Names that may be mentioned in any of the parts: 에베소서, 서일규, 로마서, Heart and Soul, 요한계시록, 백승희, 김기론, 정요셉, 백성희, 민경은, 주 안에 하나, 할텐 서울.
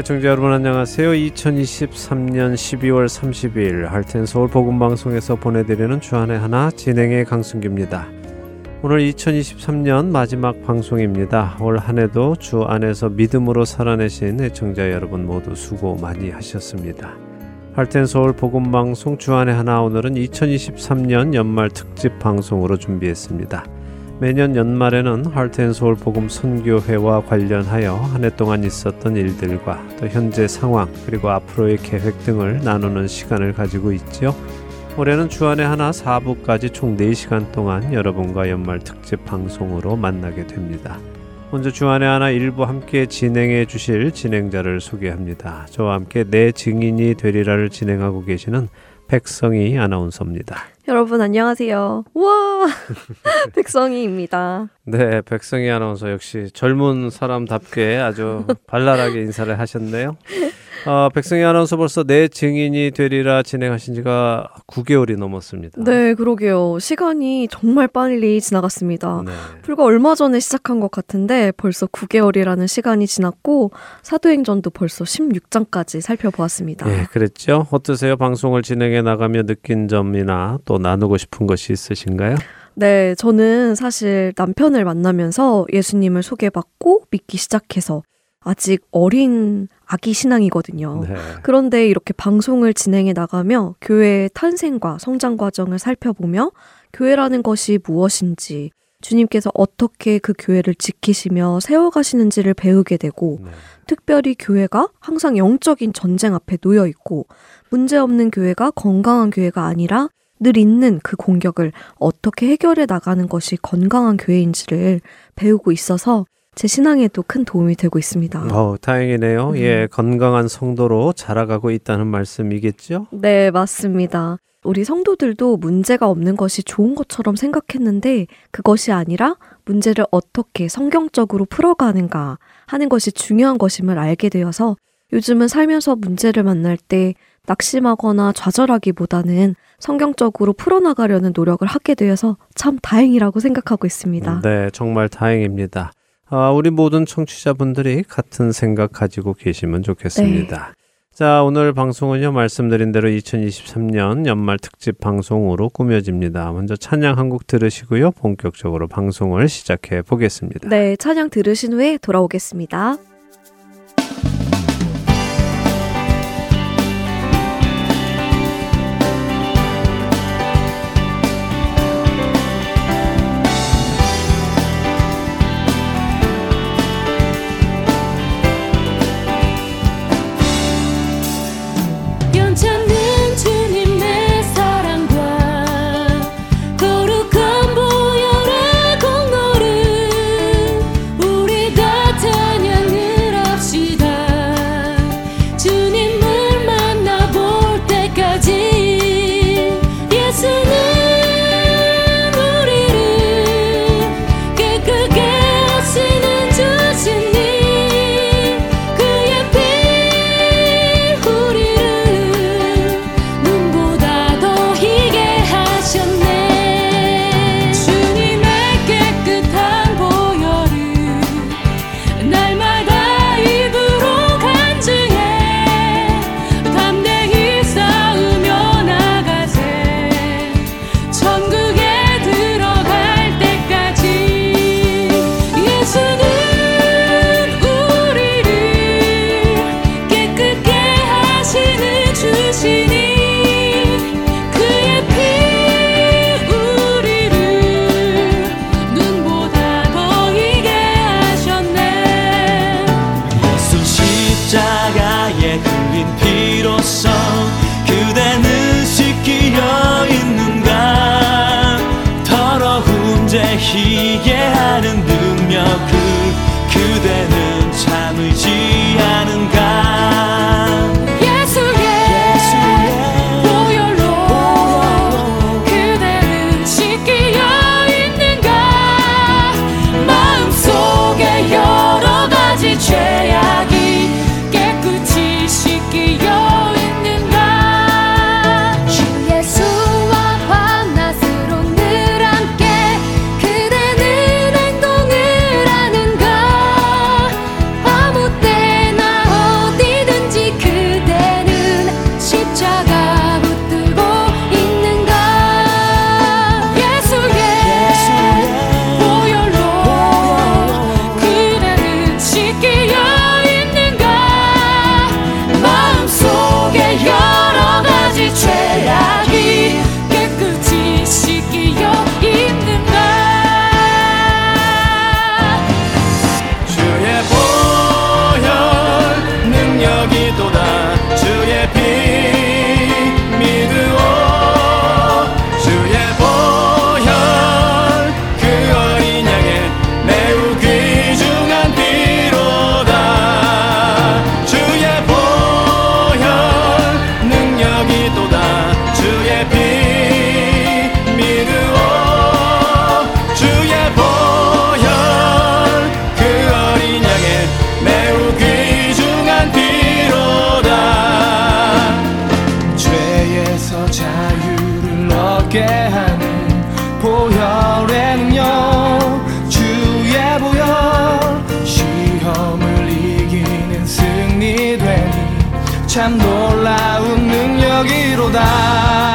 시청자 여러분 안녕하세요. 2023년 12월 30일 할텐 서울 복음 방송에서 보내드리는 주안의 하나 진행의 강승규입니다. 오늘 2023년 마지막 방송입니다. 올 한 해도 주 안에서 믿음으로 살아내신 애청자 여러분 모두 수고 많이 하셨습니다. 할텐 서울 복음 방송 주안의 하나 오늘은 2023년 연말 특집 방송으로 준비했습니다. 매년 연말에는 Heart and Soul 복음 선교회와 관련하여 한 해 동안 있었던 일들과 또 현재 상황 그리고 앞으로의 계획 등을 나누는 시간을 가지고 있지요. 올해는 주안의 하나 4부까지 총 4시간 동안 여러분과 연말 특집 방송으로 만나게 됩니다. 먼저 주안의 하나 1부 함께 진행해 주실 진행자를 소개합니다. 저와 함께 내 증인이 되리라를 진행하고 계시는 백성희 아나운서입니다. 여러분 안녕하세요. 우와 백성희입니다. 네, 백성희 아나운서 역시 젊은 사람답게 아주 발랄하게 인사를 하셨네요. 백승희 아나운서 벌써 내 증인이 되리라 진행하신 지가 9개월이 넘었습니다. 네, 그러게요. 시간이 정말 빨리 지나갔습니다. 네. 불과 얼마 전에 시작한 것 같은데 벌써 9개월이라는 시간이 지났고 사도행전도 벌써 16장까지 살펴보았습니다. 네, 그랬죠. 어떠세요? 방송을 진행해 나가며 느낀 점이나 또 나누고 싶은 것이 있으신가요? 네, 저는 사실 남편을 만나면서 예수님을 소개받고 믿기 시작해서 아직 어린 아기 신앙이거든요. 네. 그런데 이렇게 방송을 진행해 나가며 교회의 탄생과 성장 과정을 살펴보며 교회라는 것이 무엇인지 주님께서 어떻게 그 교회를 지키시며 세워가시는지를 배우게 되고 네. 특별히 교회가 항상 영적인 전쟁 앞에 놓여 있고 문제없는 교회가 건강한 교회가 아니라 늘 있는 그 공격을 어떻게 해결해 나가는 것이 건강한 교회인지를 배우고 있어서 제 신앙에도 큰 도움이 되고 있습니다. 다행이네요. 예, 건강한 성도로 자라가고 있다는 말씀이겠죠? 네, 맞습니다. 우리 성도들도 문제가 없는 것이 좋은 것처럼 생각했는데 그것이 아니라 문제를 어떻게 성경적으로 풀어가는가 하는 것이 중요한 것임을 알게 되어서 요즘은 살면서 문제를 만날 때 낙심하거나 좌절하기보다는 성경적으로 풀어나가려는 노력을 하게 되어서 참 다행이라고 생각하고 있습니다. 네, 정말 다행입니다. 우리 모든 청취자분들이 같은 생각 가지고 계시면 좋겠습니다. 네. 자, 오늘 방송은요 말씀드린 대로 2023년 연말 특집 방송으로 꾸며집니다. 먼저 찬양 한 곡 들으시고요. 본격적으로 방송을 시작해 보겠습니다. 네, 찬양 들으신 후에 돌아오겠습니다. 지 죄악이 깨끗이 씻기어 있는가 참 놀라운 능력이로다.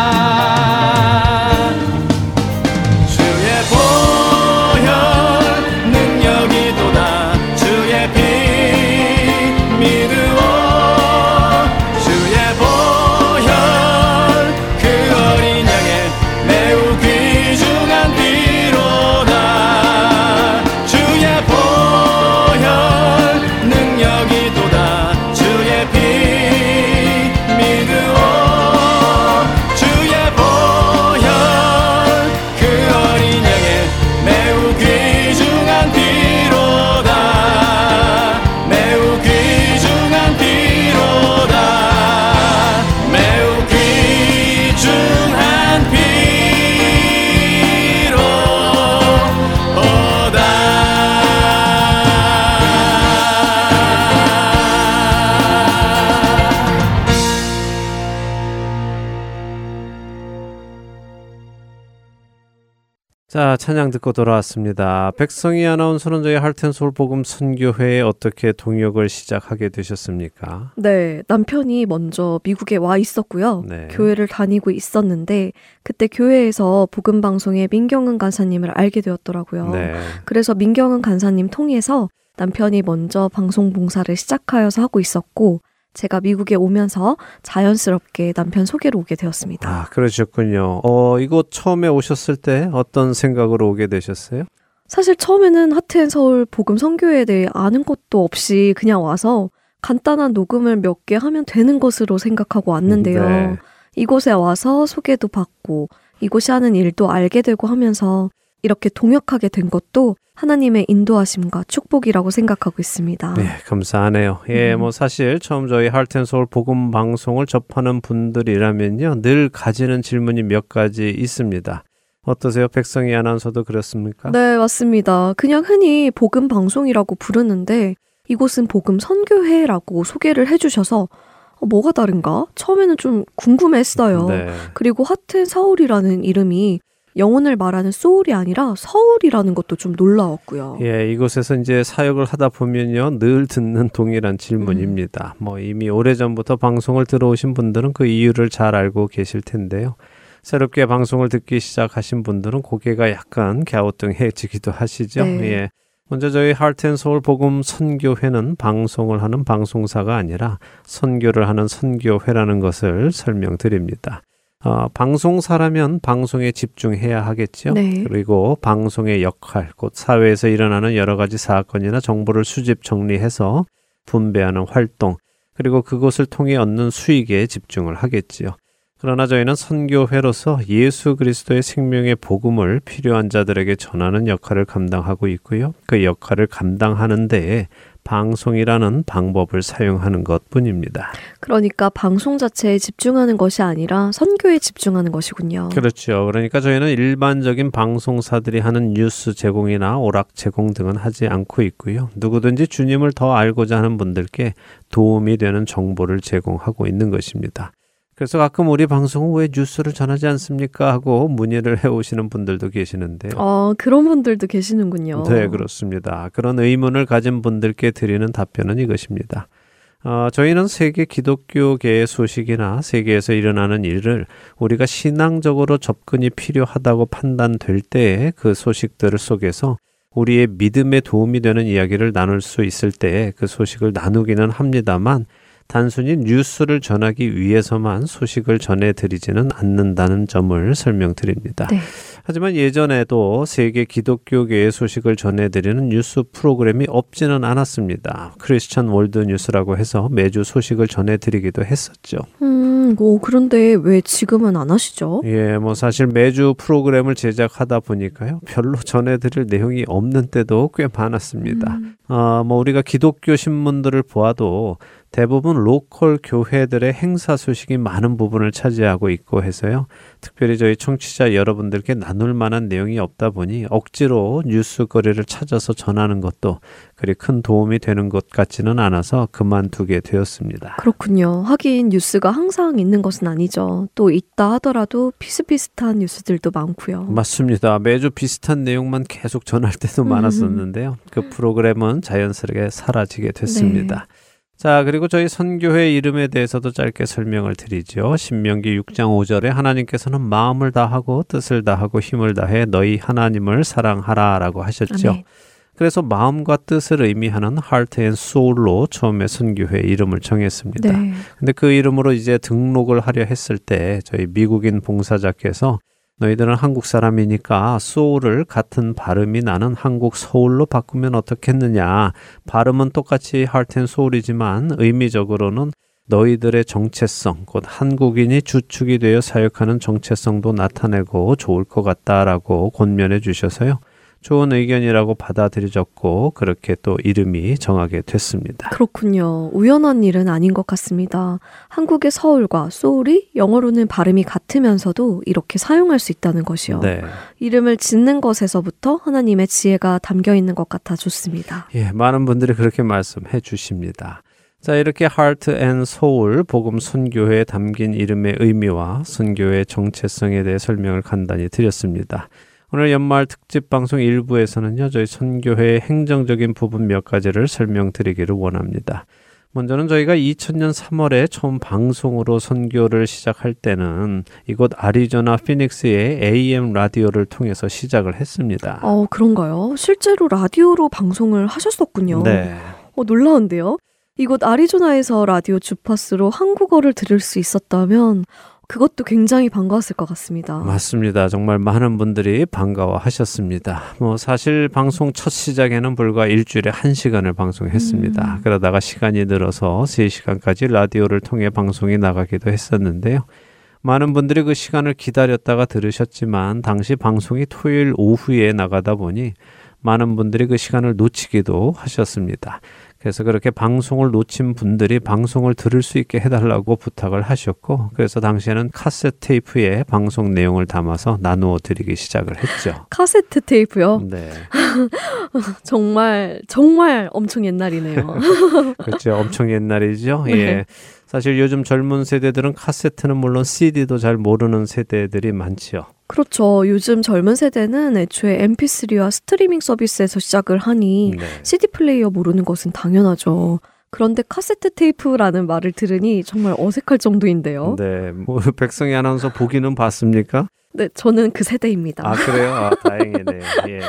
자, 찬양 듣고 돌아왔습니다. 백성희 아나운서는 저희 할텐 서울 복음 선교회에 어떻게 동역을 시작하게 되셨습니까? 네, 남편이 먼저 미국에 와 있었고요. 네. 교회를 다니고 있었는데 그때 교회에서 복음 방송에 민경은 간사님을 알게 되었더라고요. 네. 그래서 민경은 간사님 통해서 남편이 먼저 방송 봉사를 시작하여서 하고 있었고 제가 미국에 오면서 자연스럽게 남편 소개로 오게 되었습니다. 아, 그러셨군요. 이곳 처음에 오셨을 때 어떤 생각으로 오게 되셨어요? 사실 처음에는 하트앤서울 복음 선교회에 대해 아는 것도 없이 그냥 와서 간단한 녹음을 몇 개 하면 되는 것으로 생각하고 왔는데요. 네. 이곳에 와서 소개도 받고 이곳이 하는 일도 알게 되고 하면서 이렇게 동역하게 된 것도 하나님의 인도하심과 축복이라고 생각하고 있습니다. 네, 감사하네요. 예, 뭐 사실 처음 저희 할텐서울 복음 방송을 접하는 분들이라면요, 늘 가지는 질문이 몇 가지 있습니다. 어떠세요? 백성희 아나운서도 그렇습니까? 네, 맞습니다. 그냥 흔히 복음 방송이라고 부르는데 이곳은 복음 선교회라고 소개를 해주셔서 뭐가 다른가? 처음에는 좀 궁금했어요. 네. 그리고 하트앤서울이라는 이름이 영혼을 말하는 소울이 아니라 서울이라는 것도 좀 놀라웠고요. 예, 이곳에서 이제 사역을 하다 보면요, 늘 듣는 동일한 질문입니다. 뭐 이미 오래전부터 방송을 들어오신 분들은 그 이유를 잘 알고 계실 텐데요. 새롭게 방송을 듣기 시작하신 분들은 고개가 약간 갸우뚱해지기도 하시죠. 네. 예. 먼저 저희 하트앤서울 복음 선교회는 방송을 하는 방송사가 아니라 선교를 하는 선교회라는 것을 설명드립니다. 방송사라면 방송에 집중해야 하겠죠. 네. 그리고 방송의 역할, 곧 사회에서 일어나는 여러 가지 사건이나 정보를 수집, 정리해서 분배하는 활동, 그리고 그것을 통해 얻는 수익에 집중을 하겠지요. 그러나 저희는 선교회로서 예수 그리스도의 생명의 복음을 필요한 자들에게 전하는 역할을 감당하고 있고요. 그 역할을 감당하는 데에 방송이라는 방법을 사용하는 것뿐입니다. 그러니까 방송 자체에 집중하는 것이 아니라 선교에 집중하는 것이군요. 그렇죠. 그러니까 저희는 일반적인 방송사들이 하는 뉴스 제공이나 오락 제공 등은 하지 않고 있고요. 누구든지 주님을 더 알고자 하는 분들께 도움이 되는 정보를 제공하고 있는 것입니다. 그래서 가끔 우리 방송은 왜 뉴스를 전하지 않습니까? 하고 문의를 해오시는 분들도 계시는데요. 그런 분들도 계시는군요. 네, 그렇습니다. 그런 의문을 가진 분들께 드리는 답변은 이것입니다. 저희는 세계 기독교계의 소식이나 세계에서 일어나는 일을 우리가 신앙적으로 접근이 필요하다고 판단될 때에 그 소식들 속에서 우리의 믿음에 도움이 되는 이야기를 나눌 수 있을 때에 그 소식을 나누기는 합니다만 단순히 뉴스를 전하기 위해서만 소식을 전해드리지는 않는다는 점을 설명드립니다. 네. 하지만 예전에도 세계 기독교계의 소식을 전해드리는 뉴스 프로그램이 없지는 않았습니다. 크리스천 월드뉴스라고 해서 매주 소식을 전해드리기도 했었죠. 그런데 왜 지금은 안 하시죠? 예, 뭐 사실 매주 프로그램을 제작하다 보니까요, 별로 전해드릴 내용이 없는 때도 꽤 많았습니다. 뭐 우리가 기독교 신문들을 보아도 대부분 로컬 교회들의 행사 소식이 많은 부분을 차지하고 있고 해서요. 특별히 저희 청취자 여러분들께 나눌 만한 내용이 없다 보니 억지로 뉴스거리를 찾아서 전하는 것도 그리 큰 도움이 되는 것 같지는 않아서 그만두게 되었습니다. 그렇군요. 하긴 뉴스가 항상 있는 것은 아니죠. 또 있다 하더라도 비슷비슷한 뉴스들도 많고요. 맞습니다. 매주 비슷한 내용만 계속 전할 때도 많았었는데요. 그 프로그램은 자연스럽게 사라지게 됐습니다. 네. 자, 그리고 저희 선교회 이름에 대해서도 짧게 설명을 드리죠. 신명기 6장 5절에 하나님께서는 마음을 다하고 뜻을 다하고 힘을 다해 너희 하나님을 사랑하라 라고 하셨죠. 아멘. 그래서 마음과 뜻을 의미하는 Heart and Soul로 처음에 선교회 이름을 정했습니다. 네. 근데 그 이름으로 이제 등록을 하려 했을 때 저희 미국인 봉사자께서 너희들은 한국 사람이니까 소울을 같은 발음이 나는 한국 서울로 바꾸면 어떻겠느냐. 발음은 똑같이 할텐 서울이지만 의미적으로는 너희들의 정체성, 곧 한국인이 주축이 되어 사역하는 정체성도 나타내고 좋을 것 같다라고 권면해 주셔서요. 좋은 의견이라고 받아들여졌고 그렇게 또 이름이 정하게 됐습니다. 그렇군요. 우연한 일은 아닌 것 같습니다. 한국의 서울과 소울이 영어로는 발음이 같으면서도 이렇게 사용할 수 있다는 것이요. 네. 이름을 짓는 것에서부터 하나님의 지혜가 담겨 있는 것 같아 좋습니다. 예, 많은 분들이 그렇게 말씀해 주십니다. 자, 이렇게 Heart and Soul 복음 선교회에 담긴 이름의 의미와 선교회의 정체성에 대해 설명을 간단히 드렸습니다. 오늘 연말 특집 방송 1부에서는요, 저희 선교회의 행정적인 부분 몇 가지를 설명드리기를 원합니다. 먼저는 저희가 2000년 3월에 처음 방송으로 선교를 시작할 때는 이곳 애리조나 피닉스의 AM 라디오를 통해서 시작을 했습니다. 그런가요? 실제로 라디오로 방송을 하셨었군요. 네. 놀라운데요? 이곳 애리조나에서 라디오 주파수로 한국어를 들을 수 있었다면 그것도 굉장히 반가웠을 것 같습니다. 맞습니다. 정말 많은 분들이 반가워하셨습니다. 사실 방송 첫 시작에는 불과 일주일에 1시간을 방송했습니다. 그러다가 시간이 늘어서 3시간까지 라디오를 통해 방송이 나가기도 했었는데요. 많은 분들이 그 시간을 기다렸다가 들으셨지만 당시 방송이 토요일 오후에 나가다 보니 많은 분들이 그 시간을 놓치기도 하셨습니다. 그래서 그렇게 방송을 놓친 분들이 방송을 들을 수 있게 해달라고 부탁을 하셨고, 그래서 당시에는 카세트 테이프에 방송 내용을 담아서 나누어 드리기 시작을 했죠. 카세트 테이프요? 네. 정말 엄청 옛날이네요. 그렇죠. 엄청 옛날이죠. 네. 예. 사실 요즘 젊은 세대들은 카세트는 물론 CD도 잘 모르는 세대들이 많지요. 그렇죠. 요즘 젊은 세대는 애초에 mp3와 스트리밍 서비스에서 시작을 하니 네. CD 플레이어 모르는 것은 당연하죠. 그런데 카세트 테이프라는 말을 들으니 정말 어색할 정도인데요. 네. 백성희 아나운서 보기는 봤습니까? 네, 저는 그 세대입니다. 아, 그래요? 아, 다행이네요. 예.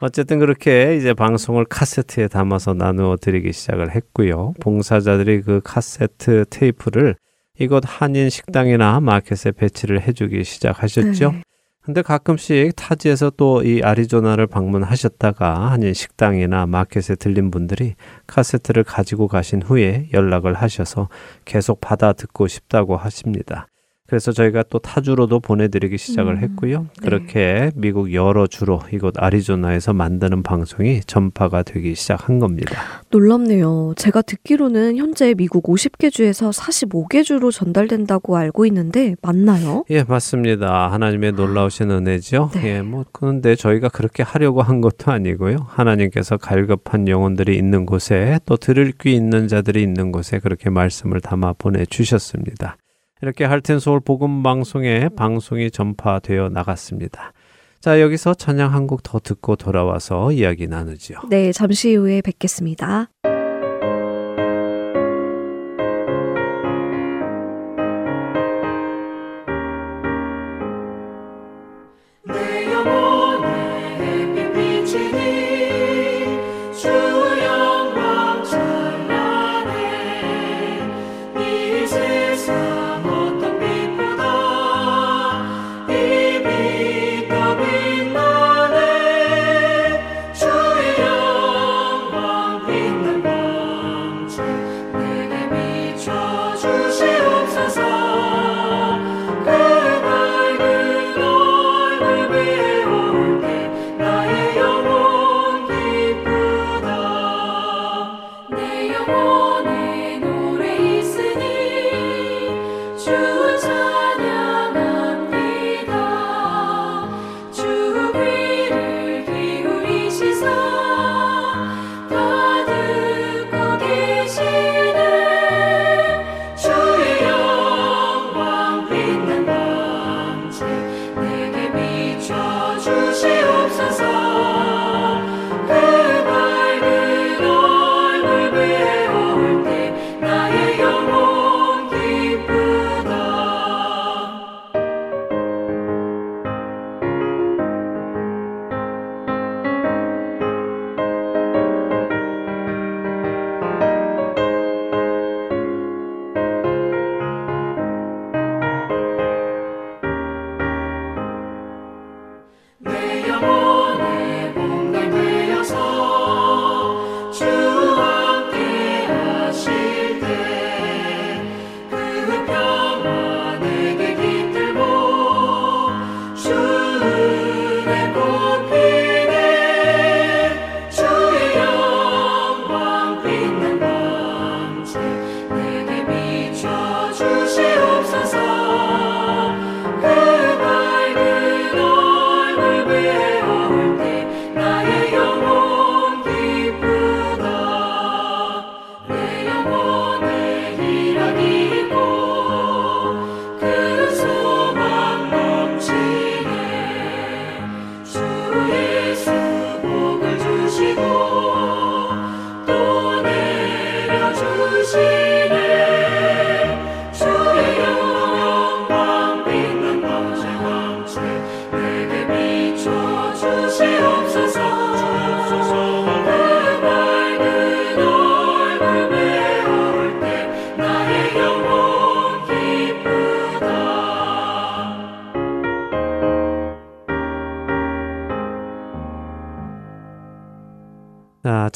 어쨌든 그렇게 이제 방송을 카세트에 담아서 나누어 드리기 시작을 했고요. 봉사자들이 그 카세트 테이프를 이곳 한인 식당이나 마켓에 배치를 해주기 시작하셨죠. 네. 근데 가끔씩 타지에서 또 이 애리조나를 방문하셨다가 한인 식당이나 마켓에 들린 분들이 카세트를 가지고 가신 후에 연락을 하셔서 계속 받아 듣고 싶다고 하십니다. 그래서 저희가 또 타주로도 보내드리기 시작을 했고요. 네. 그렇게 미국 여러 주로 이곳 애리조나에서 만드는 방송이 전파가 되기 시작한 겁니다. 놀랍네요. 제가 듣기로는 현재 미국 50개 주에서 45개 주로 전달된다고 알고 있는데 맞나요? 예, 맞습니다. 하나님의 놀라우신 은혜죠. 네. 예, 그런데 저희가 그렇게 하려고 한 것도 아니고요. 하나님께서 갈급한 영혼들이 있는 곳에 또 들을 귀 있는 자들이 있는 곳에 그렇게 말씀을 담아 보내주셨습니다. 이렇게 할텐 서울 복음 방송에 방송이 전파되어 나갔습니다. 자, 여기서 찬양 한 곡 더 듣고 돌아와서 이야기 나누죠. 네, 잠시 후에 뵙겠습니다.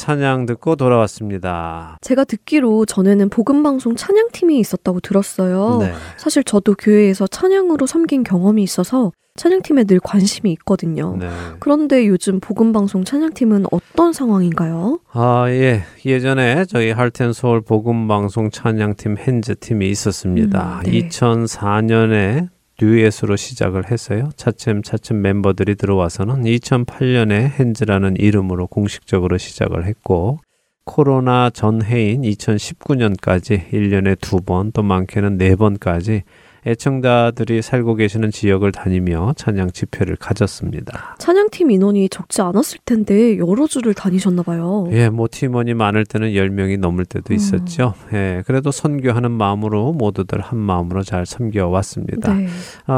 찬양 듣고 돌아왔습니다. 제가 듣기로 전에는 복음방송 찬양팀이 있었다고 들었어요. 네. 사실 저도 교회에서 찬양으로 섬긴 경험이 있어서 찬양팀에 늘 관심이 있거든요. 네. 그런데 요즘 복음방송 찬양팀은 어떤 상황인가요? 예전에 저희 할텐 서울 복음방송 찬양팀 핸즈팀이 있었습니다. 네. 2004년에 듀엣으로 시작을 했어요. 차츰 멤버들이 들어와서는 2008년에 핸즈라는 이름으로 공식적으로 시작을 했고, 코로나 전해인 2019년까지 1년에 2번, 또 많게는 4번까지 애청자들이 살고 계시는 지역을 다니며 찬양 집회를 가졌습니다. 찬양팀 인원이 적지 않았을 텐데 여러 주를 다니셨나 봐요. 예, 뭐 팀원이 많을 때는 10명이 넘을 때도 있었죠. 예, 그래도 선교하는 마음으로 모두들 한 마음으로 잘 섬겨왔습니다. 네.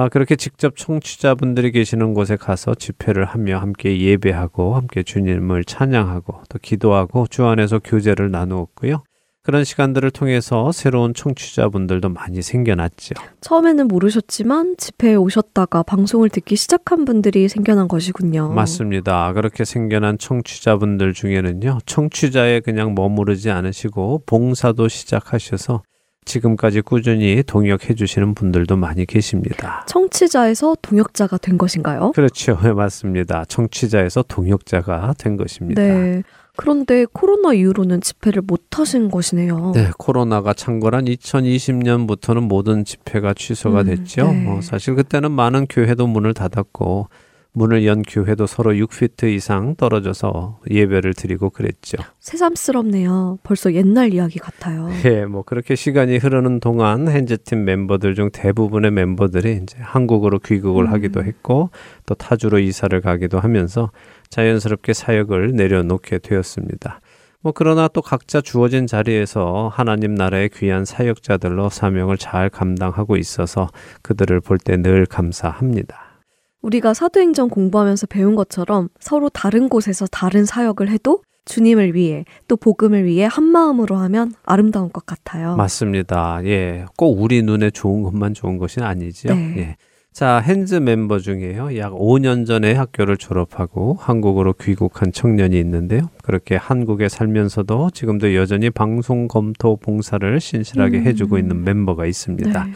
그렇게 직접 청취자분들이 계시는 곳에 가서 집회를 하며 함께 예배하고 함께 주님을 찬양하고 또 기도하고 주 안에서 교제를 나누었고요. 그런 시간들을 통해서 새로운 청취자분들도 많이 생겨났죠. 처음에는 모르셨지만 집회에 오셨다가 방송을 듣기 시작한 분들이 생겨난 것이군요. 맞습니다. 그렇게 생겨난 청취자분들 중에는요, 청취자에 그냥 머무르지 않으시고 봉사도 시작하셔서 지금까지 꾸준히 동역해 주시는 분들도 많이 계십니다. 청취자에서 동역자가 된 것인가요? 그렇죠. 네, 맞습니다. 청취자에서 동역자가 된 것입니다. 네. 그런데 코로나 이후로는 집회를 못하신 것이네요. 네, 코로나가 창궐한 2020년부터는 모든 집회가 취소가 됐죠. 네. 사실 그때는 많은 교회도 문을 닫았고 문을 연 교회도 서로 6피트 이상 떨어져서 예배를 드리고 그랬죠. 새삼스럽네요. 벌써 옛날 이야기 같아요. 예, 뭐 그렇게 시간이 흐르는 동안 핸즈팀 멤버들 중 대부분의 멤버들이 이제 한국으로 귀국을 하기도 했고 또 타주로 이사를 가기도 하면서 자연스럽게 사역을 내려놓게 되었습니다. 뭐 그러나 또 각자 주어진 자리에서 하나님 나라의 귀한 사역자들로 사명을 잘 감당하고 있어서 그들을 볼 때 늘 감사합니다. 우리가 사도행전 공부하면서 배운 것처럼 서로 다른 곳에서 다른 사역을 해도 주님을 위해 또 복음을 위해 한 마음으로 하면 아름다운 것 같아요. 맞습니다. 예, 꼭 우리 눈에 좋은 것만 좋은 것이 아니죠. 네. 예. 자, 핸즈 멤버 중에요. 약 5년 전에 학교를 졸업하고 한국으로 귀국한 청년이 있는데요. 그렇게 한국에 살면서도 지금도 여전히 방송 검토 봉사를 신실하게 해주고 있는 멤버가 있습니다. 네.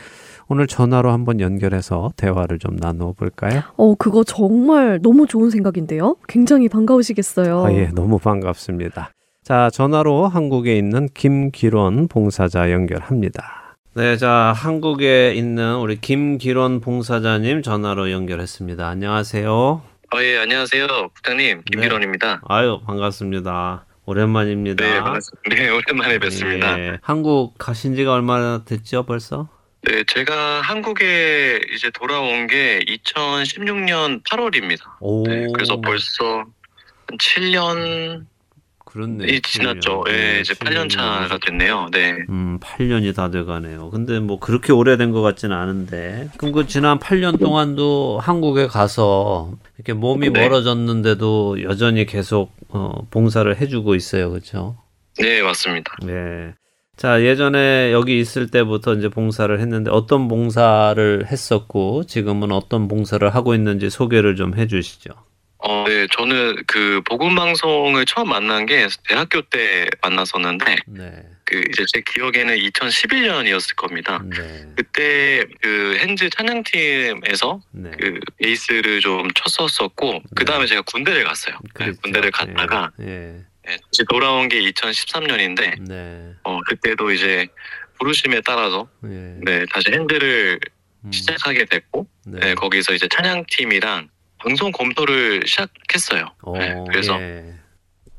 오늘 전화로 한번 연결해서 대화를 좀 나누어 볼까요? 그거 정말 너무 좋은 생각인데요. 굉장히 반가우시겠어요. 예, 너무 반갑습니다. 자, 전화로 한국에 있는 김기론 봉사자 연결합니다. 네, 자, 한국에 있는 우리 김기론 봉사자님 전화로 연결했습니다. 안녕하세요. 예, 안녕하세요. 부장님, 김기론입니다. 네. 아유, 반갑습니다. 오랜만입니다. 네, 반갑습니다. 네, 오랜만에 뵙습니다. 예, 한국 가신 지가 얼마나 됐죠, 벌써? 네, 제가 한국에 이제 돌아온 게 2016년 8월입니다. 오. 네, 그래서 벌써 한 7년. 그렇네요. 지났죠. 네, 이제 8년 차가 됐네요. 네. 8년이 다 돼가네요. 근데 뭐 그렇게 오래된 것 같지는 않은데. 그럼 그 지난 8년 동안도 한국에 가서 이렇게 몸이 네. 멀어졌는데도 여전히 계속 봉사를 해주고 있어요, 그렇죠? 네, 맞습니다. 네. 자, 예전에 여기 있을 때부터 이제 봉사를 했는데 어떤 봉사를 했었고 지금은 어떤 봉사를 하고 있는지 소개를 좀 해주시죠. 네, 저는 그 복음방송을 처음 만난 게 대학교 때 만났었는데 네. 그 이제 제 기억에는 2011년이었을 겁니다. 네. 그때 그 핸즈 찬양팀에서 네. 그 베이스를 좀 쳤었었고 네. 그 다음에 제가 군대를 갔어요. 그렇죠. 군대를 갔다가. 예. 예. 네, 다시 돌아온 게 2013년인데 네. 그때도 이제 부르심에 따라서 네, 네 다시 핸즈를 시작하게 됐고 네. 네, 거기서 이제 찬양팀이랑 방송 검토를 시작했어요. 오, 네, 그래서 예.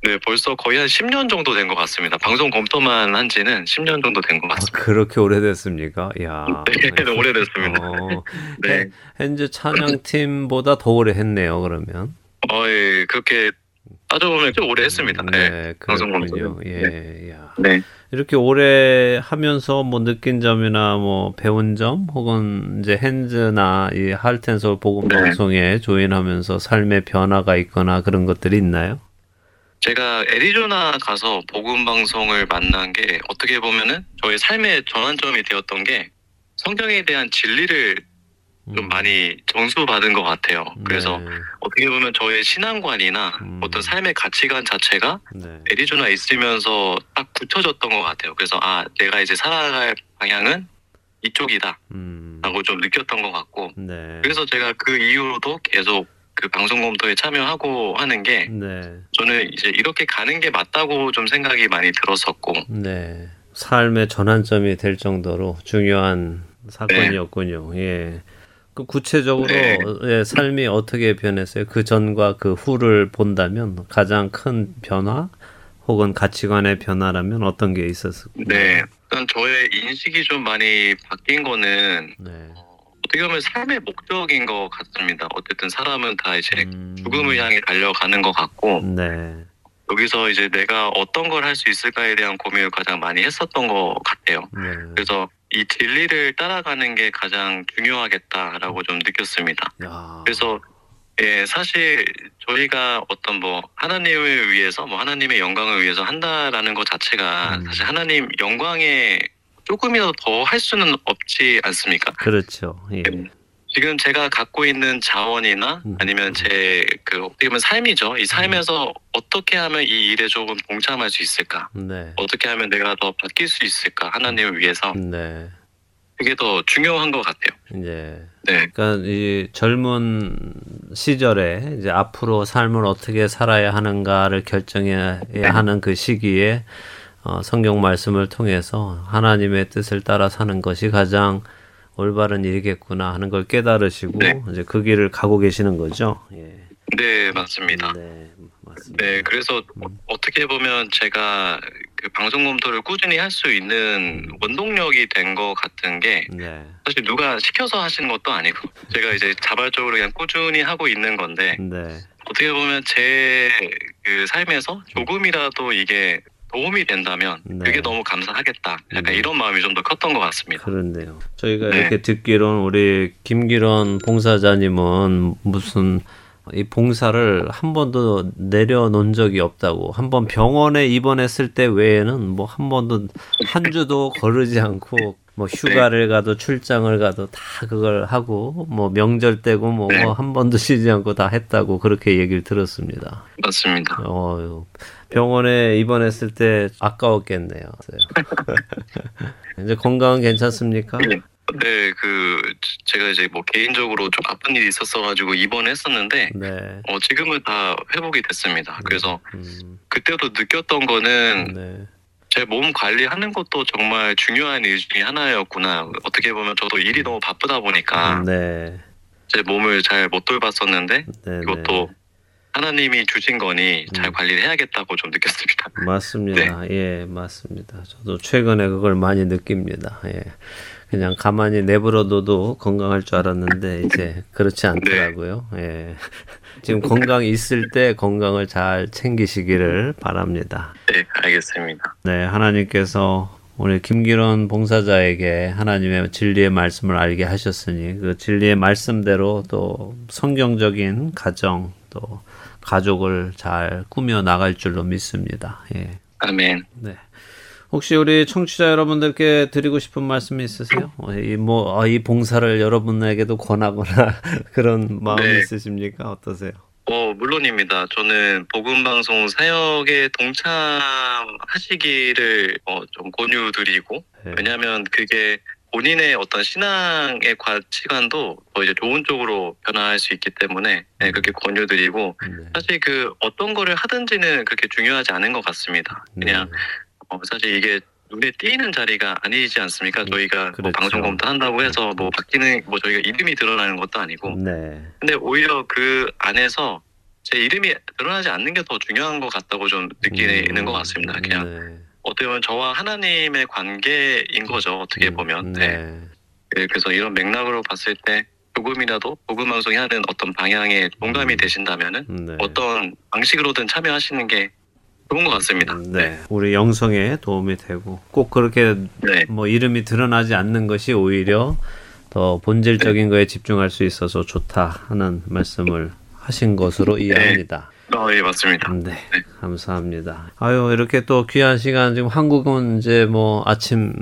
네, 벌써 거의 한 10년 정도 된 것 같습니다. 방송 검토만 한 지는 10년 정도 된 것 같습니다. 그렇게 오래됐습니까? 이야. 네, 네. 오래됐습니다. 네. 핸즈 찬양팀보다 더 오래 했네요, 그러면. 예, 그렇게 따져보면 좀 오래 했습니다. 네, 네, 방송군요. 예, 네. 야. 네. 이렇게 오래 하면서 뭐 느낀 점이나 뭐 배운 점, 혹은 이제 핸즈나 이 할텐 서울 복음 방송에 네. 조인하면서 삶의 변화가 있거나 그런 것들이 있나요? 제가 애리조나 가서 복음 방송을 만난 게 어떻게 보면은 저의 삶의 전환점이 되었던 게 성경에 대한 진리를 좀 많이 전수받은 것 같아요. 그래서 네. 어떻게 보면 저의 신앙관이나 어떤 삶의 가치관 자체가 네. 애리조나에 있으면서 딱 굳혀졌던 것 같아요. 그래서 아, 내가 이제 살아갈 방향은 이쪽이다 라고 좀 느꼈던 것 같고 네. 그래서 제가 그 이후로도 계속 그 방송 검토에 참여하고 하는 게 네. 저는 이제 이렇게 가는 게 맞다고 좀 생각이 많이 들었었고 네. 삶의 전환점이 될 정도로 중요한 사건이었군요. 네. 예. 그 구체적으로 네. 예, 삶이 어떻게 변했어요? 그 전과 그 후를 본다면 가장 큰 변화 혹은 가치관의 변화라면 어떤 게 있었을까요? 네, 일단 저의 인식이 좀 많이 바뀐 거는 네. 어떻게 보면 삶의 목적인 것 같습니다. 어쨌든 사람은 다 이제 죽음을 향해 달려가는 것 같고 네. 여기서 이제 내가 어떤 걸 할 수 있을까에 대한 고민을 가장 많이 했었던 것 같아요. 네. 그래서 이 진리를 따라가는 게 가장 중요하겠다라고 좀 느꼈습니다. 야. 그래서 예, 사실 저희가 어떤 뭐 하나님을 위해서 뭐 하나님의 영광을 위해서 한다라는 것 자체가 사실 하나님 영광에 조금이라도 더 할 수는 없지 않습니까? 그렇죠. 예. 지금 제가 갖고 있는 자원이나 아니면 제 그 어떻게 보면 삶이죠. 이 삶에서 어떻게 하면 이 일에 조금 동참할 수 있을까? 네. 어떻게 하면 내가 더 바뀔 수 있을까? 하나님을 위해서. 네. 그게 더 중요한 것 같아요. 네. 네. 그러니까 이 젊은 시절에 이제 앞으로 삶을 어떻게 살아야 하는가를 결정해야 네. 하는 그 시기에 성경 말씀을 통해서 하나님의 뜻을 따라 사는 것이 가장 올바른 일이겠구나 하는 걸 깨달으시고 네. 이제 그 길을 가고 계시는 거죠. 예. 네, 맞습니다. 네, 맞습니다. 네, 그래서 어떻게 보면 제가 그 방송 검토를 꾸준히 할 수 있는 원동력이 된 것 같은 게 네. 사실 누가 시켜서 하시는 것도 아니고 제가 이제 자발적으로 그냥 꾸준히 하고 있는 건데 네. 어떻게 보면 제 그 삶에서 조금이라도 이게 도움이 된다면 네. 그게 너무 감사하겠다. 약간 이런 마음이 좀 더 컸던 것 같습니다. 그런데요. 저희가 네. 이렇게 듣기로는 우리 김기론 봉사자님은 무슨 이 봉사를 한 번도 내려놓은 적이 없다고. 한 번 병원에 입원했을 때 외에는 뭐 한 번도 한 주도 거르지 않고 뭐 휴가를 네. 가도 출장을 가도 다 그걸 하고 뭐 명절 때고 뭐 한 네. 번도 쉬지 않고 다 했다고 그렇게 얘기를 들었습니다. 맞습니다. 어휴. 병원에 입원했을 때 아까웠겠네요. 이제 건강은 괜찮습니까? 네, 그 제가 이제 뭐 개인적으로 좀 아픈 일이 있었어가지고 입원했었는데, 네. 지금은 다 회복이 됐습니다. 그래서 그때도 느꼈던 거는 네. 제 몸 관리하는 것도 정말 중요한 일 중에 하나였구나. 어떻게 보면 저도 일이 너무 바쁘다 보니까 네. 제 몸을 잘 못 돌봤었는데 네, 이것도. 네. 하나님이 주신 거니 잘 관리를 해야겠다고 좀 느꼈습니다. 맞습니다. 네. 예, 맞습니다. 저도 최근에 그걸 많이 느낍니다. 예, 그냥 가만히 내버려둬도 건강할 줄 알았는데 이제 그렇지 않더라고요. 네. 예, 지금 건강 있을 때 건강을 잘 챙기시기를 바랍니다. 네, 알겠습니다. 네, 하나님께서 오늘 김기론 봉사자에게 하나님의 진리의 말씀을 알게 하셨으니 그 진리의 말씀대로 또 성경적인 가정 또 가족을 잘 꾸며 나갈 줄로 믿습니다. 예. 아멘. 네. 혹시 우리 청취자 여러분들께 드리고 싶은 말씀이 있으세요? 이 봉사를 여러분에게도 권하거나 그런 마음이 네. 있으십니까? 어떠세요? 물론입니다. 저는 복음방송 사역에 동참하시기를 좀 권유드리고 네. 왜냐하면 그게 본인의 어떤 신앙의 가치관도 더 이제 좋은 쪽으로 변화할 수 있기 때문에 네, 그렇게 권유드리고 네. 사실 그 어떤 거를 하든지는 그렇게 중요하지 않은 것 같습니다. 그냥 네. 사실 이게 눈에 띄는 자리가 아니지 않습니까? 저희가 그렇죠. 뭐 방송 검토한다고 해서 뭐 바뀌는 뭐 저희가 이름이 드러나는 것도 아니고 네. 근데 오히려 그 안에서 제 이름이 드러나지 않는 게 더 중요한 것 같다고 좀 느끼는 것 같습니다. 그냥 네. 어떻게 보면 저와 하나님의 관계인 거죠. 어떻게 보면. 네. 네. 그래서 이런 맥락으로 봤을 때 조금이라도 복음방송이 하는 어떤 방향에 동감이 되신다면은 네. 어떤 방식으로든 참여하시는 게 좋은 것 같습니다. 네. 네. 우리 영성에 도움이 되고 꼭 그렇게 네. 뭐 이름이 드러나지 않는 것이 오히려 더 본질적인 네. 거에 집중할 수 있어서 좋다 하는 말씀을 하신 것으로 이해합니다. 네. 예, 맞습니다. 네, 네, 감사합니다. 아유, 이렇게 또 귀한 시간, 지금 한국은 이제 뭐 아침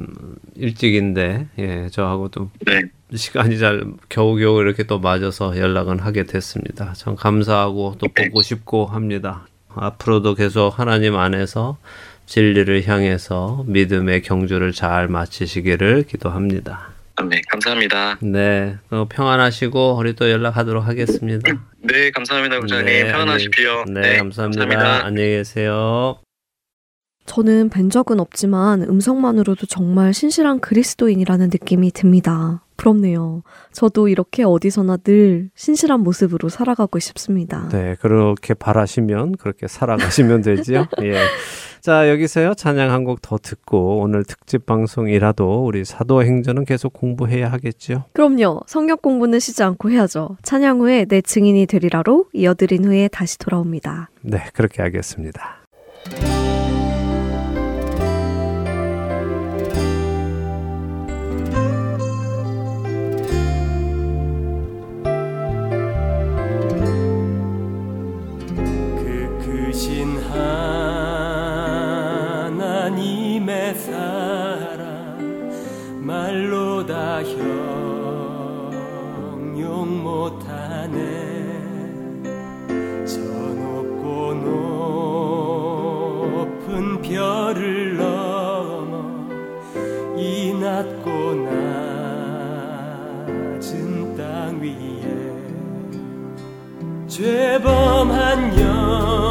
일찍인데, 예, 저하고 또 네. 시간이 잘 겨우겨우 이렇게 또 맞아서 연락은 하게 됐습니다. 참 감사하고 또 보고 싶고 합니다. 앞으로도 계속 하나님 안에서 진리를 향해서 믿음의 경주를 잘 마치시기를 기도합니다. 네, 감사합니다. 네, 평안하시고 우리 또 연락하도록 하겠습니다. 네, 감사합니다, 부장님. 네, 평안하십시오. 네, 네, 감사합니다. 감사합니다. 안녕히 계세요. 저는 뵌 적은 없지만 음성만으로도 정말 신실한 그리스도인이라는 느낌이 듭니다. 부럽네요. 저도 이렇게 어디서나 늘 신실한 모습으로 살아가고 싶습니다. 네, 그렇게 바라시면 그렇게 살아가시면 되지요. 예. 자, 여기서요 찬양 한 곡 더 듣고 오늘 특집 방송이라도 우리 사도행전은 계속 공부해야 하겠죠? 그럼요. 성역 공부는 쉬지 않고 해야죠. 찬양 후에 내 증인이 되리라로 이어드린 후에 다시 돌아옵니다. 네, 그렇게 하겠습니다. 사랑 말로 다 형용 못하네. 저 높고 높은 별을 넘어 이 낮고 낮은 땅 위에 죄범한 영혼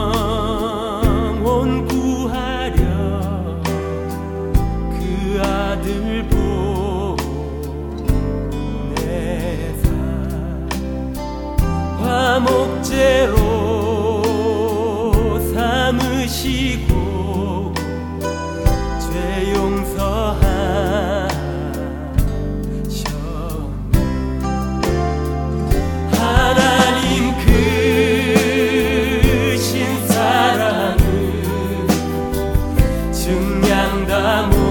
아들 보내사 화목제로 삼으시고 죄 용서하셨네. 하나님 크신 사랑을 증량 담은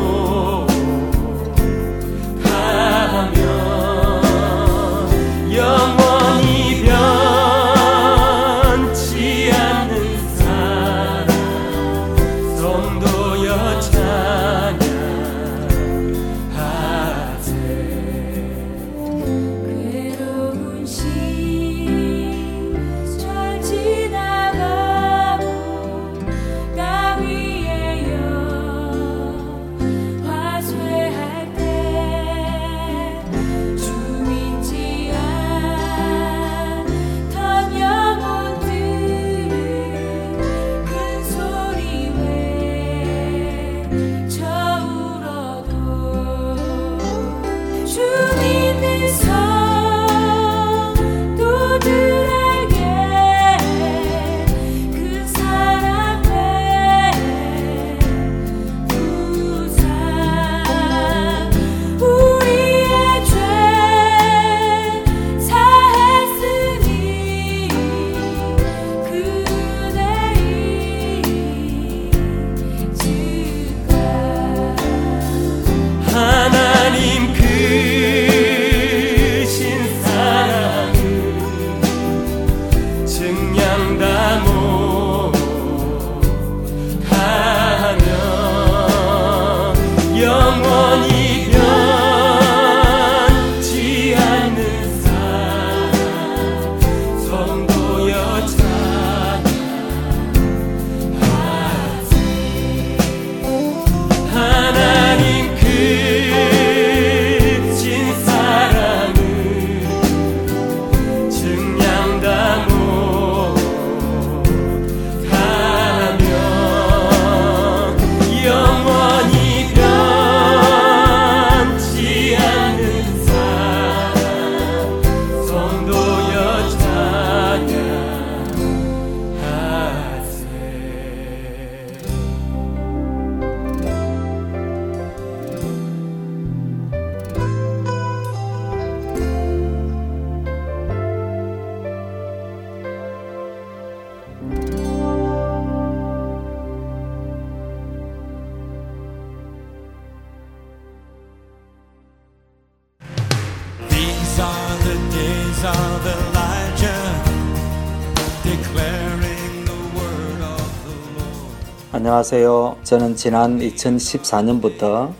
안녕하세요. 저는 지난 2014년부터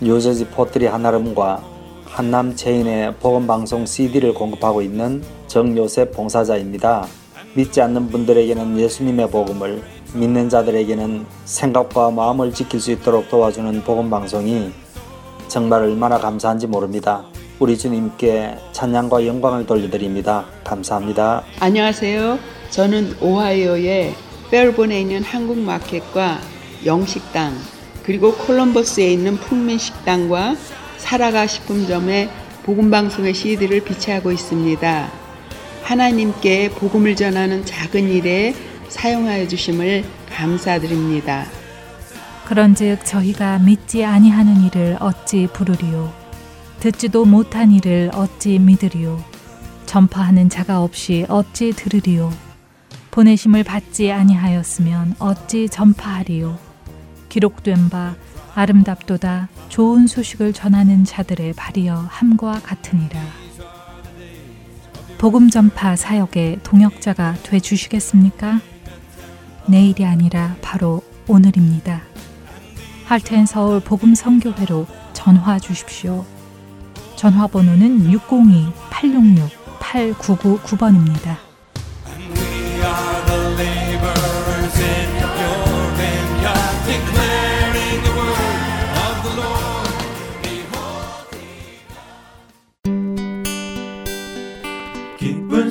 뉴저지 포트리 하나름과 한남 체인의 복음방송 CD를 공급하고 있는 정요셉 봉사자입니다. 믿지 않는 분들에게는 예수님의 복음을, 믿는 자들에게는 생각과 마음을 지킬 수 있도록 도와주는 복음방송이 정말 얼마나 감사한지 모릅니다. 우리 주님께 찬양과 영광을 돌려드립니다. 감사합니다. 안녕하세요. 저는 오하이오의 페어본에 있는 한국마켓과 영식당, 그리고 콜럼버스에 있는 풍민식당과 살아가 식품점에 복음방송의 CD를 비치하고 있습니다. 하나님께 복음을 전하는 작은 일에 사용하여 주심을 감사드립니다. 그런즉 저희가 믿지 아니하는 일을 어찌 부르리요? 듣지도 못한 일을 어찌 믿으리요? 전파하는 자가 없이 어찌 들으리요? 보내심을 받지 아니하였으면 어찌 전파하리요? 기록된 바 아름답도다 좋은 소식을 전하는 자들의 발이여 함과 같으니라. 복음 전파 사역의 동역자가 되주시겠습니까? 내일이 아니라 바로 오늘입니다. 할텐 서울 복음 선교회로 전화 주십시오. 전화번호는 602-866-8999번입니다. 기쁜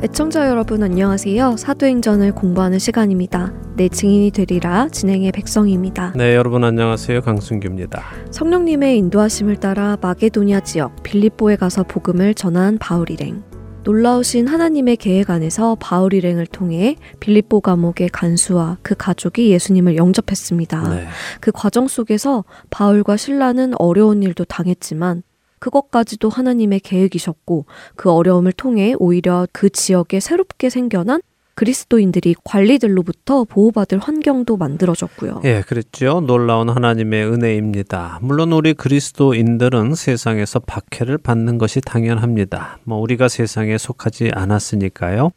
애청자 여러분 안녕하세요. 사도행전을 공부하는 시간입니다. 내 증인이 되리라 진행의 백성희입니다. 네, 여러분 안녕하세요. 강순규입니다. 성령님의 인도하심을 따라 마게도니아 지역 빌립보에 가서 복음을 전한 바울 일행. 놀라우신 하나님의 계획 안에서 바울 일행을 통해 빌립보 감옥의 간수와 그 가족이 예수님을 영접했습니다. 네. 그 과정 속에서 바울과 실라는 어려운 일도 당했지만 그것까지도 하나님의 계획이셨고 그 어려움을 통해 오히려 그 지역에 새롭게 생겨난 그리스도인들이 관리들로부터 보호받을 환경도 만들어졌고요. 예, 그랬죠. 놀라운 하나님의 은혜입니다. 물론 우리 그리스도인들은 세상에서 박해를 받는 것이 당연합니다. 우리가 세상에 속하지 않았으니까요.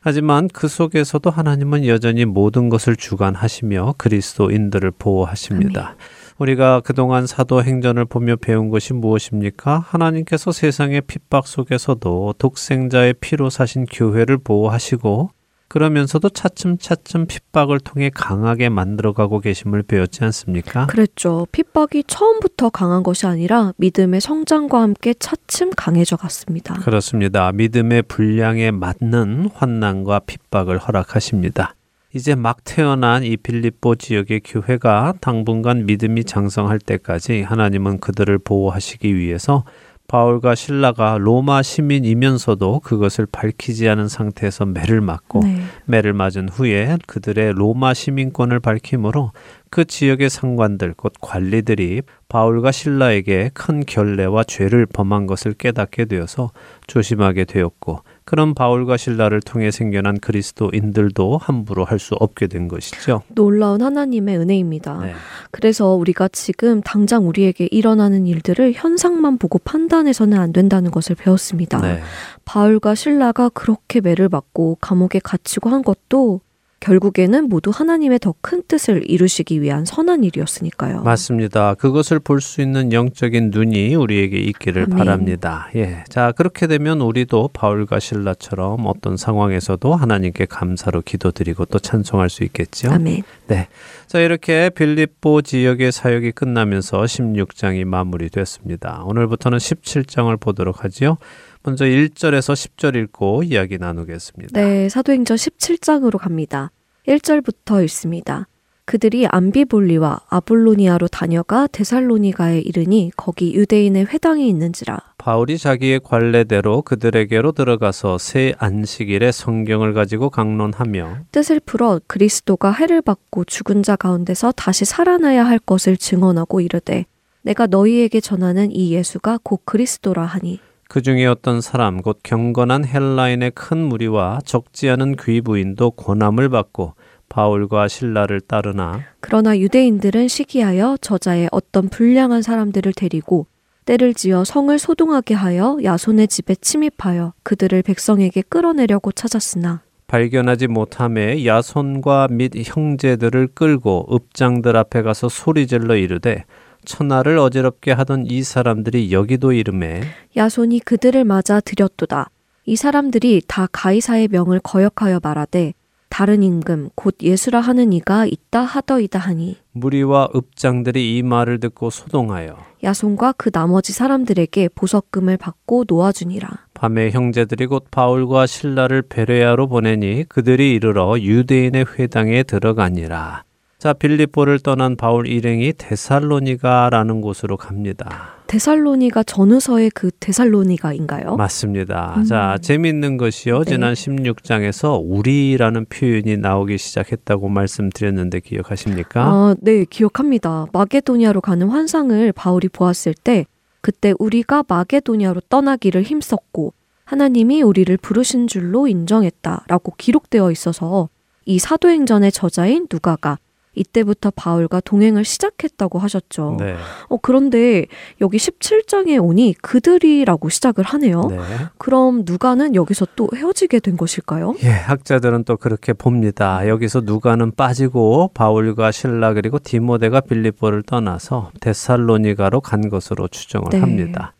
하지만 그 속에서도 하나님은 여전히 모든 것을 주관하시며 그리스도인들을 보호하십니다. 아멘. 우리가 그동안 사도행전을 보며 배운 것이 무엇입니까? 하나님께서 세상의 핍박 속에서도 독생자의 피로 사신 교회를 보호하시고 그러면서도 차츰차츰 핍박을 통해 강하게 만들어가고 계심을 배웠지 않습니까? 그랬죠. 핍박이 처음부터 강한 것이 아니라 믿음의 성장과 함께 차츰 강해져 갔습니다. 그렇습니다. 믿음의 분량에 맞는 환난과 핍박을 허락하십니다. 이제 막 태어난 이 빌립보 지역의 교회가 당분간 믿음이 장성할 때까지 하나님은 그들을 보호하시기 위해서 바울과 실라가 로마 시민이면서도 그것을 밝히지 않은 상태에서 매를 맞고 매를 맞은 후에 그들의 로마 시민권을 밝힘으로 그 지역의 상관들, 곧 관리들이 바울과 실라에게 큰 결례와 죄를 범한 것을 깨닫게 되어서 조심하게 되었고 그런 바울과 실라를 통해 생겨난 그리스도인들도 함부로 할 수 없게 된 것이죠. 놀라운 하나님의 은혜입니다. 네. 그래서 우리가 지금 당장 우리에게 일어나는 일들을 현상만 보고 판단해서는 안 된다는 것을 배웠습니다. 네. 바울과 실라가 그렇게 매를 맞고 감옥에 갇히고 한 것도 결국에는 모두 하나님의 더 큰 뜻을 이루시기 위한 선한 일이었으니까요. 맞습니다. 그것을 볼 수 있는 영적인 눈이 우리에게 있기를 아멘. 바랍니다. 예, 자 그렇게 되면 우리도 바울과 실라처럼 어떤 상황에서도 하나님께 감사로 기도드리고 또 찬송할 수 있겠죠. 아멘. 네. 자 이렇게 빌립보 지역의 사역이 끝나면서 16장이 마무리됐습니다. 오늘부터는 17장을 보도록 하지요. 먼저 1절에서 10절 읽고 이야기 나누겠습니다. 네, 사도행전 17장으로 갑니다. 1절부터 읽습니다. 그들이 암비볼리와 아볼로니아로 다녀가 데살로니가에 이르니 거기 유대인의 회당이 있는지라. 바울이 자기의 관례대로 그들에게로 들어가서 새 안식일에 성경을 가지고 강론하며 뜻을 풀어 그리스도가 해를 받고 죽은 자 가운데서 다시 살아나야 할 것을 증언하고 이르되 내가 너희에게 전하는 이 예수가 곧 그리스도라 하니. 그 중에 어떤 사람 곧 경건한 헬라인의 큰 무리와 적지 않은 귀부인도 고난을 받고 바울과 실라를 따르나 그러나 유대인들은 시기하여 저자의 어떤 불량한 사람들을 데리고 때를 지어 성을 소동하게 하여 야손의 집에 침입하여 그들을 백성에게 끌어내려고 찾았으나 발견하지 못함에 야손과 및 형제들을 끌고 읍장들 앞에 가서 소리질러 이르되 천하를 어지럽게 하던 이 사람들이 여기도 이르매 야손이 그들을 맞아 들였도다. 이 사람들이 다 가이사의 명을 거역하여 말하되 다른 임금 곧 예수라 하는 이가 있다 하더이다 하니 무리와 읍장들이 이 말을 듣고 소동하여 야손과 그 나머지 사람들에게 보석금을 받고 놓아주니라. 밤에 형제들이 곧 바울과 실라를 베레아로 보내니 그들이 이르러 유대인의 회당에 들어가니라. 자, 빌립보를 떠난 바울 일행이 데살로니가라는 곳으로 갑니다. 데살로니가 전후서의 그 데살로니가인가요? 맞습니다. 자, 재미있는 것이요. 네. 지난 16장에서 우리라는 표현이 나오기 시작했다고 말씀드렸는데 기억하십니까? 아, 네, 기억합니다. 마게도니아로 가는 환상을 바울이 보았을 때 그때 우리가 마게도니아로 떠나기를 힘썼고 하나님이 우리를 부르신 줄로 인정했다라고 기록되어 있어서 이 사도행전의 저자인 누가가 이때부터 바울과 동행을 시작했다고 하셨죠. 네. 그런데 여기 17장에 오니 그들이라고 시작을 하네요. 네. 그럼 누가는 여기서 또 헤어지게 된 것일까요? 예, 학자들은 또 그렇게 봅니다. 여기서 누가는 빠지고 바울과 실라 그리고 디모데가 빌립보를 떠나서 데살로니가로 간 것으로 추정을 네. 합니다.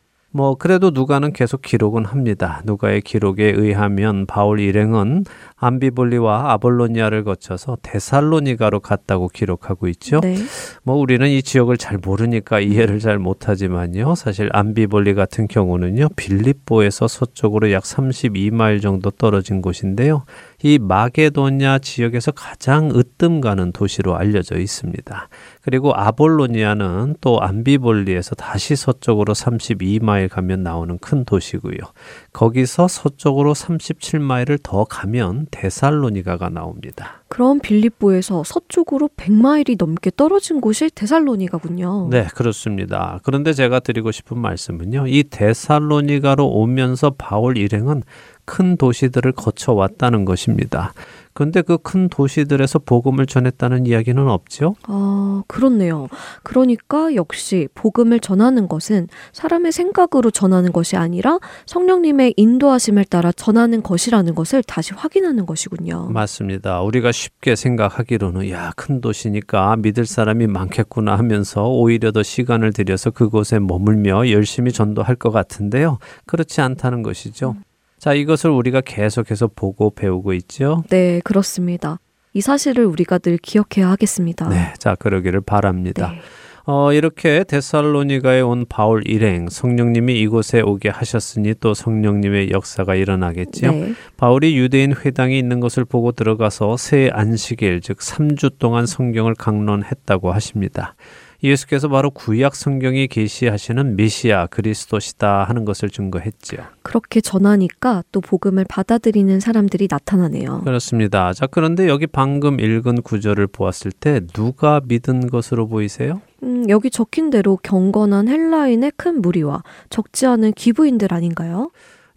그래도 누가는 계속 기록은 합니다. 누가의 기록에 의하면 바울 일행은 암비볼리와 아볼로니아를 거쳐서 데살로니가로 갔다고 기록하고 있죠. 네. 우리는 이 지역을 잘 모르니까 이해를 잘 못하지만요. 사실 암비볼리 같은 경우는요. 빌립보에서 서쪽으로 약 32마일 정도 떨어진 곳인데요. 이 마게도냐 지역에서 가장 으뜸 가는 도시로 알려져 있습니다. 그리고 아볼로니아는 또 암비볼리에서 다시 서쪽으로 32마일 가면 나오는 큰 도시고요. 거기서 서쪽으로 37마일을 더 가면 데살로니가가 나옵니다. 그럼 빌립보에서 서쪽으로 100마일이 넘게 떨어진 곳이 데살로니가군요. 네, 그렇습니다. 그런데 제가 드리고 싶은 말씀은요. 이 데살로니가로 오면서 바울 일행은 큰 도시들을 거쳐왔다는 것입니다. 그런데 그 큰 도시들에서 복음을 전했다는 이야기는 없죠? 아, 그렇네요. 그러니까 역시 복음을 전하는 것은 사람의 생각으로 전하는 것이 아니라 성령님의 인도하심을 따라 전하는 것이라는 것을 다시 확인하는 것이군요. 맞습니다. 우리가 쉽게 생각하기로는 야, 큰 도시니까 믿을 사람이 많겠구나 하면서 오히려 더 시간을 들여서 그곳에 머물며 열심히 전도할 것 같은데요. 그렇지 않다는 것이죠. 자, 이것을 우리가 계속해서 보고 배우고 있죠? 네, 그렇습니다. 이 사실을 우리가 늘 기억해야 하겠습니다. 네, 자, 그러기를 바랍니다. 네. 이렇게 데살로니가에 온 바울 일행, 성령님이 이곳에 오게 하셨으니 또 성령님의 역사가 일어나겠죠. 네. 바울이 유대인 회당이 있는 것을 보고 들어가서 새 안식일, 즉 3주 동안 성경을 강론했다고 하십니다. 예수께서 바로 구약 성경이 계시하시는 메시아 그리스도시다 하는 것을 증거했지요. 그렇게 전하니까 또 복음을 받아들이는 사람들이 나타나네요. 그렇습니다. 자, 그런데 여기 방금 읽은 구절을 보았을 때 누가 믿은 것으로 보이세요? 여기 적힌 대로 경건한 헬라인의 큰 무리와 적지 않은 귀부인들 아닌가요?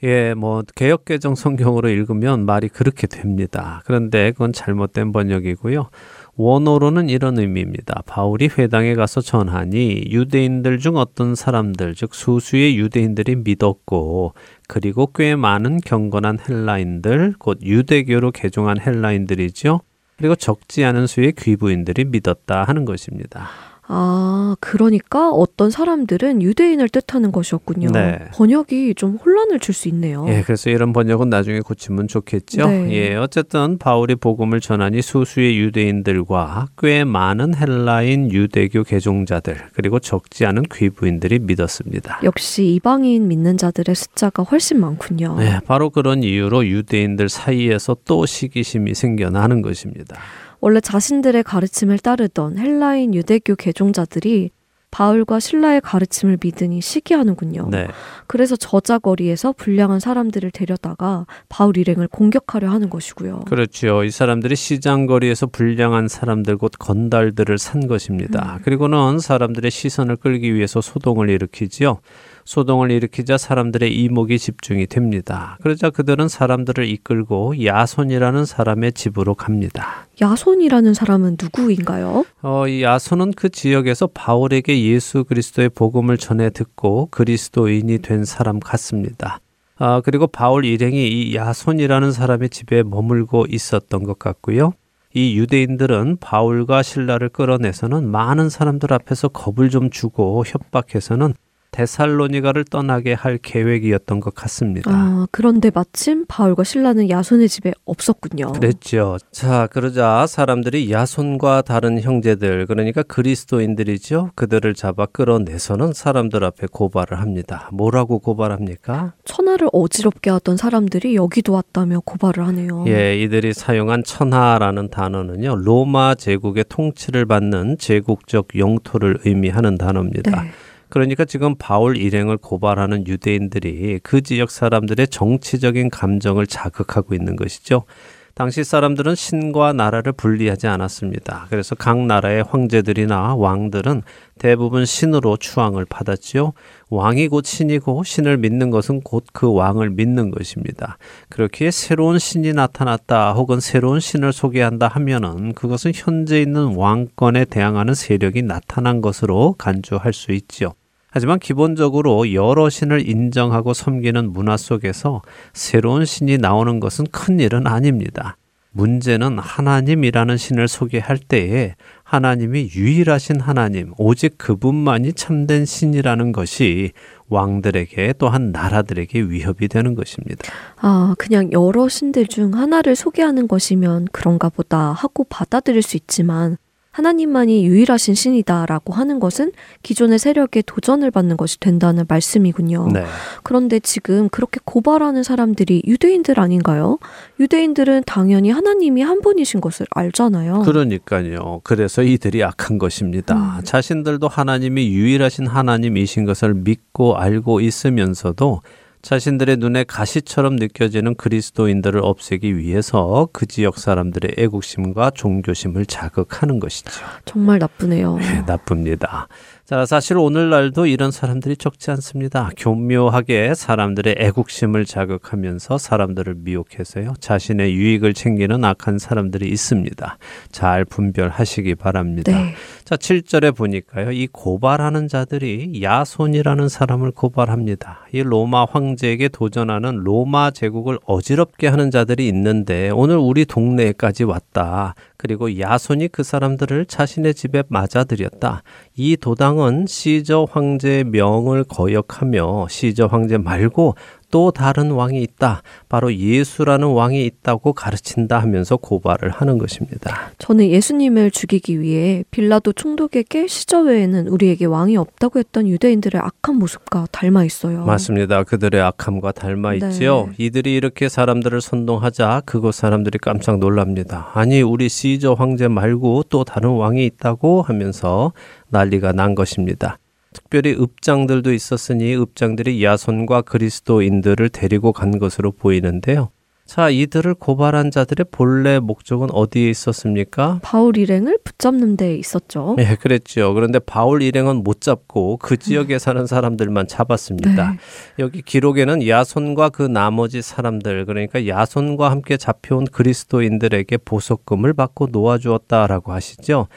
예, 개역개정 성경으로 읽으면 말이 그렇게 됩니다. 그런데 그건 잘못된 번역이고요. 원어로는 이런 의미입니다. 바울이 회당에 가서 전하니 유대인들 중 어떤 사람들, 즉 소수의 유대인들이 믿었고 그리고 꽤 많은 경건한 헬라인들, 곧 유대교로 개종한 헬라인들이죠. 그리고 적지 않은 수의 귀부인들이 믿었다 하는 것입니다. 아, 그러니까 어떤 사람들은 유대인을 뜻하는 것이었군요. 네. 번역이 좀 혼란을 줄 수 있네요. 예, 그래서 이런 번역은 나중에 고치면 좋겠죠. 네. 예, 어쨌든 바울이 복음을 전하니 소수의 유대인들과 꽤 많은 헬라인 유대교 개종자들 그리고 적지 않은 귀부인들이 믿었습니다. 역시 이방인 믿는 자들의 숫자가 훨씬 많군요. 네, 바로 그런 이유로 유대인들 사이에서 또 시기심이 생겨나는 것입니다. 원래 자신들의 가르침을 따르던 헬라인 유대교 개종자들이 바울과 신라의 가르침을 믿으니 시기하는군요. 네. 그래서 저자거리에서 불량한 사람들을 데려다가 바울 일행을 공격하려 하는 것이고요. 그렇죠. 이 사람들이 시장거리에서 불량한 사람들 곧 건달들을 산 것입니다. 그리고는 사람들의 시선을 끌기 위해서 소동을 일으키지요. 소동을 일으키자 사람들의 이목이 집중이 됩니다. 그러자 그들은 사람들을 이끌고 야손이라는 사람의 집으로 갑니다. 야손이라는 사람은 누구인가요? 이 야손은 그 지역에서 바울에게 예수 그리스도의 복음을 전해 듣고 그리스도인이 된 사람 같습니다. 그리고 바울 일행이 이 야손이라는 사람의 집에 머물고 있었던 것 같고요. 이 유대인들은 바울과 실라를 끌어내서는 많은 사람들 앞에서 겁을 좀 주고 협박해서는 데살로니가를 떠나게 할 계획이었던 것 같습니다. 그런데 마침 바울과 실라는 야손의 집에 없었군요. 그랬죠. 자, 그러자 사람들이 야손과 다른 형제들, 그러니까 그리스도인들이죠. 그들을 잡아 끌어내서는 사람들 앞에 고발을 합니다. 뭐라고 고발합니까? 천하를 어지럽게 하던 사람들이 여기도 왔다며 고발을 하네요. 예, 이들이 사용한 천하라는 단어는요, 로마 제국의 통치를 받는 제국적 영토를 의미하는 단어입니다. 네. 그러니까 지금 바울 일행을 고발하는 유대인들이 그 지역 사람들의 정치적인 감정을 자극하고 있는 것이죠. 당시 사람들은 신과 나라를 분리하지 않았습니다. 그래서 각 나라의 황제들이나 왕들은 대부분 신으로 추앙을 받았지요. 왕이 곧 신이고 신을 믿는 것은 곧 그 왕을 믿는 것입니다. 그렇기에 새로운 신이 나타났다 혹은 새로운 신을 소개한다 하면은 그것은 현재 있는 왕권에 대항하는 세력이 나타난 것으로 간주할 수 있지요. 하지만 기본적으로 여러 신을 인정하고 섬기는 문화 속에서 새로운 신이 나오는 것은 큰일은 아닙니다. 문제는 하나님이라는 신을 소개할 때에 하나님이 유일하신 하나님, 오직 그분만이 참된 신이라는 것이 왕들에게 또한 나라들에게 위협이 되는 것입니다. 그냥 여러 신들 중 하나를 소개하는 것이면 그런가 보다 하고 받아들일 수 있지만 하나님만이 유일하신 신이다라고 하는 것은 기존의 세력에 도전을 받는 것이 된다는 말씀이군요. 네. 그런데 지금 그렇게 고발하는 사람들이 유대인들 아닌가요? 유대인들은 당연히 하나님이 한 분이신 것을 알잖아요. 그러니까요. 그래서 이들이 악한 것입니다. 자신들도 하나님이 유일하신 하나님이신 것을 믿고 알고 있으면서도 자신들의 눈에 가시처럼 느껴지는 그리스도인들을 없애기 위해서 그 지역 사람들의 애국심과 종교심을 자극하는 것이죠. 정말 나쁘네요. 네, 나쁩니다. 자, 사실 오늘날도 이런 사람들이 적지 않습니다. 교묘하게 사람들의 애국심을 자극하면서 사람들을 미혹해서요, 자신의 유익을 챙기는 악한 사람들이 있습니다. 잘 분별하시기 바랍니다. 네. 자, 7절에 보니까요, 이 고발하는 자들이 야손이라는 사람을 고발합니다. 이 로마 황제에게 도전하는 로마 제국을 어지럽게 하는 자들이 있는데 오늘 우리 동네까지 왔다. 그리고 야손이 그 사람들을 자신의 집에 맞아들였다. 이 도당은 시저 황제의 명을 거역하며 시저 황제 말고 또 다른 왕이 있다. 바로 예수라는 왕이 있다고 가르친다 하면서 고발을 하는 것입니다. 저는 예수님을 죽이기 위해 빌라도 총독에게 시저 외에는 우리에게 왕이 없다고 했던 유대인들의 악한 모습과 닮아 있어요. 맞습니다. 그들의 악함과 닮아 있지요. 네. 이들이 이렇게 사람들을 선동하자 그곳 사람들이 깜짝 놀랍니다. 아니, 우리 시저 황제 말고 또 다른 왕이 있다고 하면서 난리가 난 것입니다. 특별히 읍장들도 있었으니 읍장들이 야손과 그리스도인들을 데리고 간 것으로 보이는데요. 자, 이들을 고발한 자들의 본래 목적은 어디에 있었습니까? 바울 일행을 붙잡는 데에 있었죠. 네, 그랬죠. 그런데 바울 일행은 못 잡고 그 지역에 사는 사람들만 잡았습니다. 네. 여기 기록에는 야손과 그 나머지 사람들, 그러니까 야손과 함께 잡혀온 그리스도인들에게 보석금을 받고 놓아주었다라고 하시죠.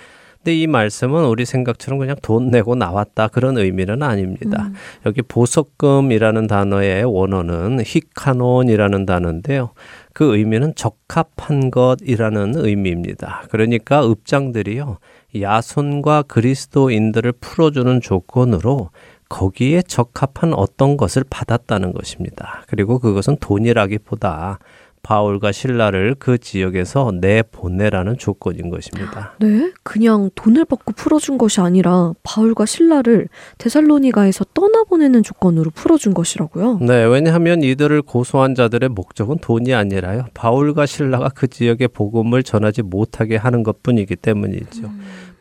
근데 이 말씀은 우리 생각처럼 그냥 돈 내고 나왔다 그런 의미는 아닙니다. 여기 보석금이라는 단어의 원어는 히카논이라는 단어인데요. 그 의미는 적합한 것이라는 의미입니다. 그러니까 읍장들이요, 야손과 그리스도인들을 풀어주는 조건으로 거기에 적합한 어떤 것을 받았다는 것입니다. 그리고 그것은 돈이라기보다 바울과 실라를 그 지역에서 내보내라는 조건인 것입니다. 네? 그냥 돈을 받고 풀어준 것이 아니라 바울과 실라를 데살로니가에서 떠나보내는 조건으로 풀어준 것이라고요? 네, 왜냐하면 이들을 고소한 자들의 목적은 돈이 아니라요, 바울과 실라가 그 지역의 복음을 전하지 못하게 하는 것뿐이기 때문이죠.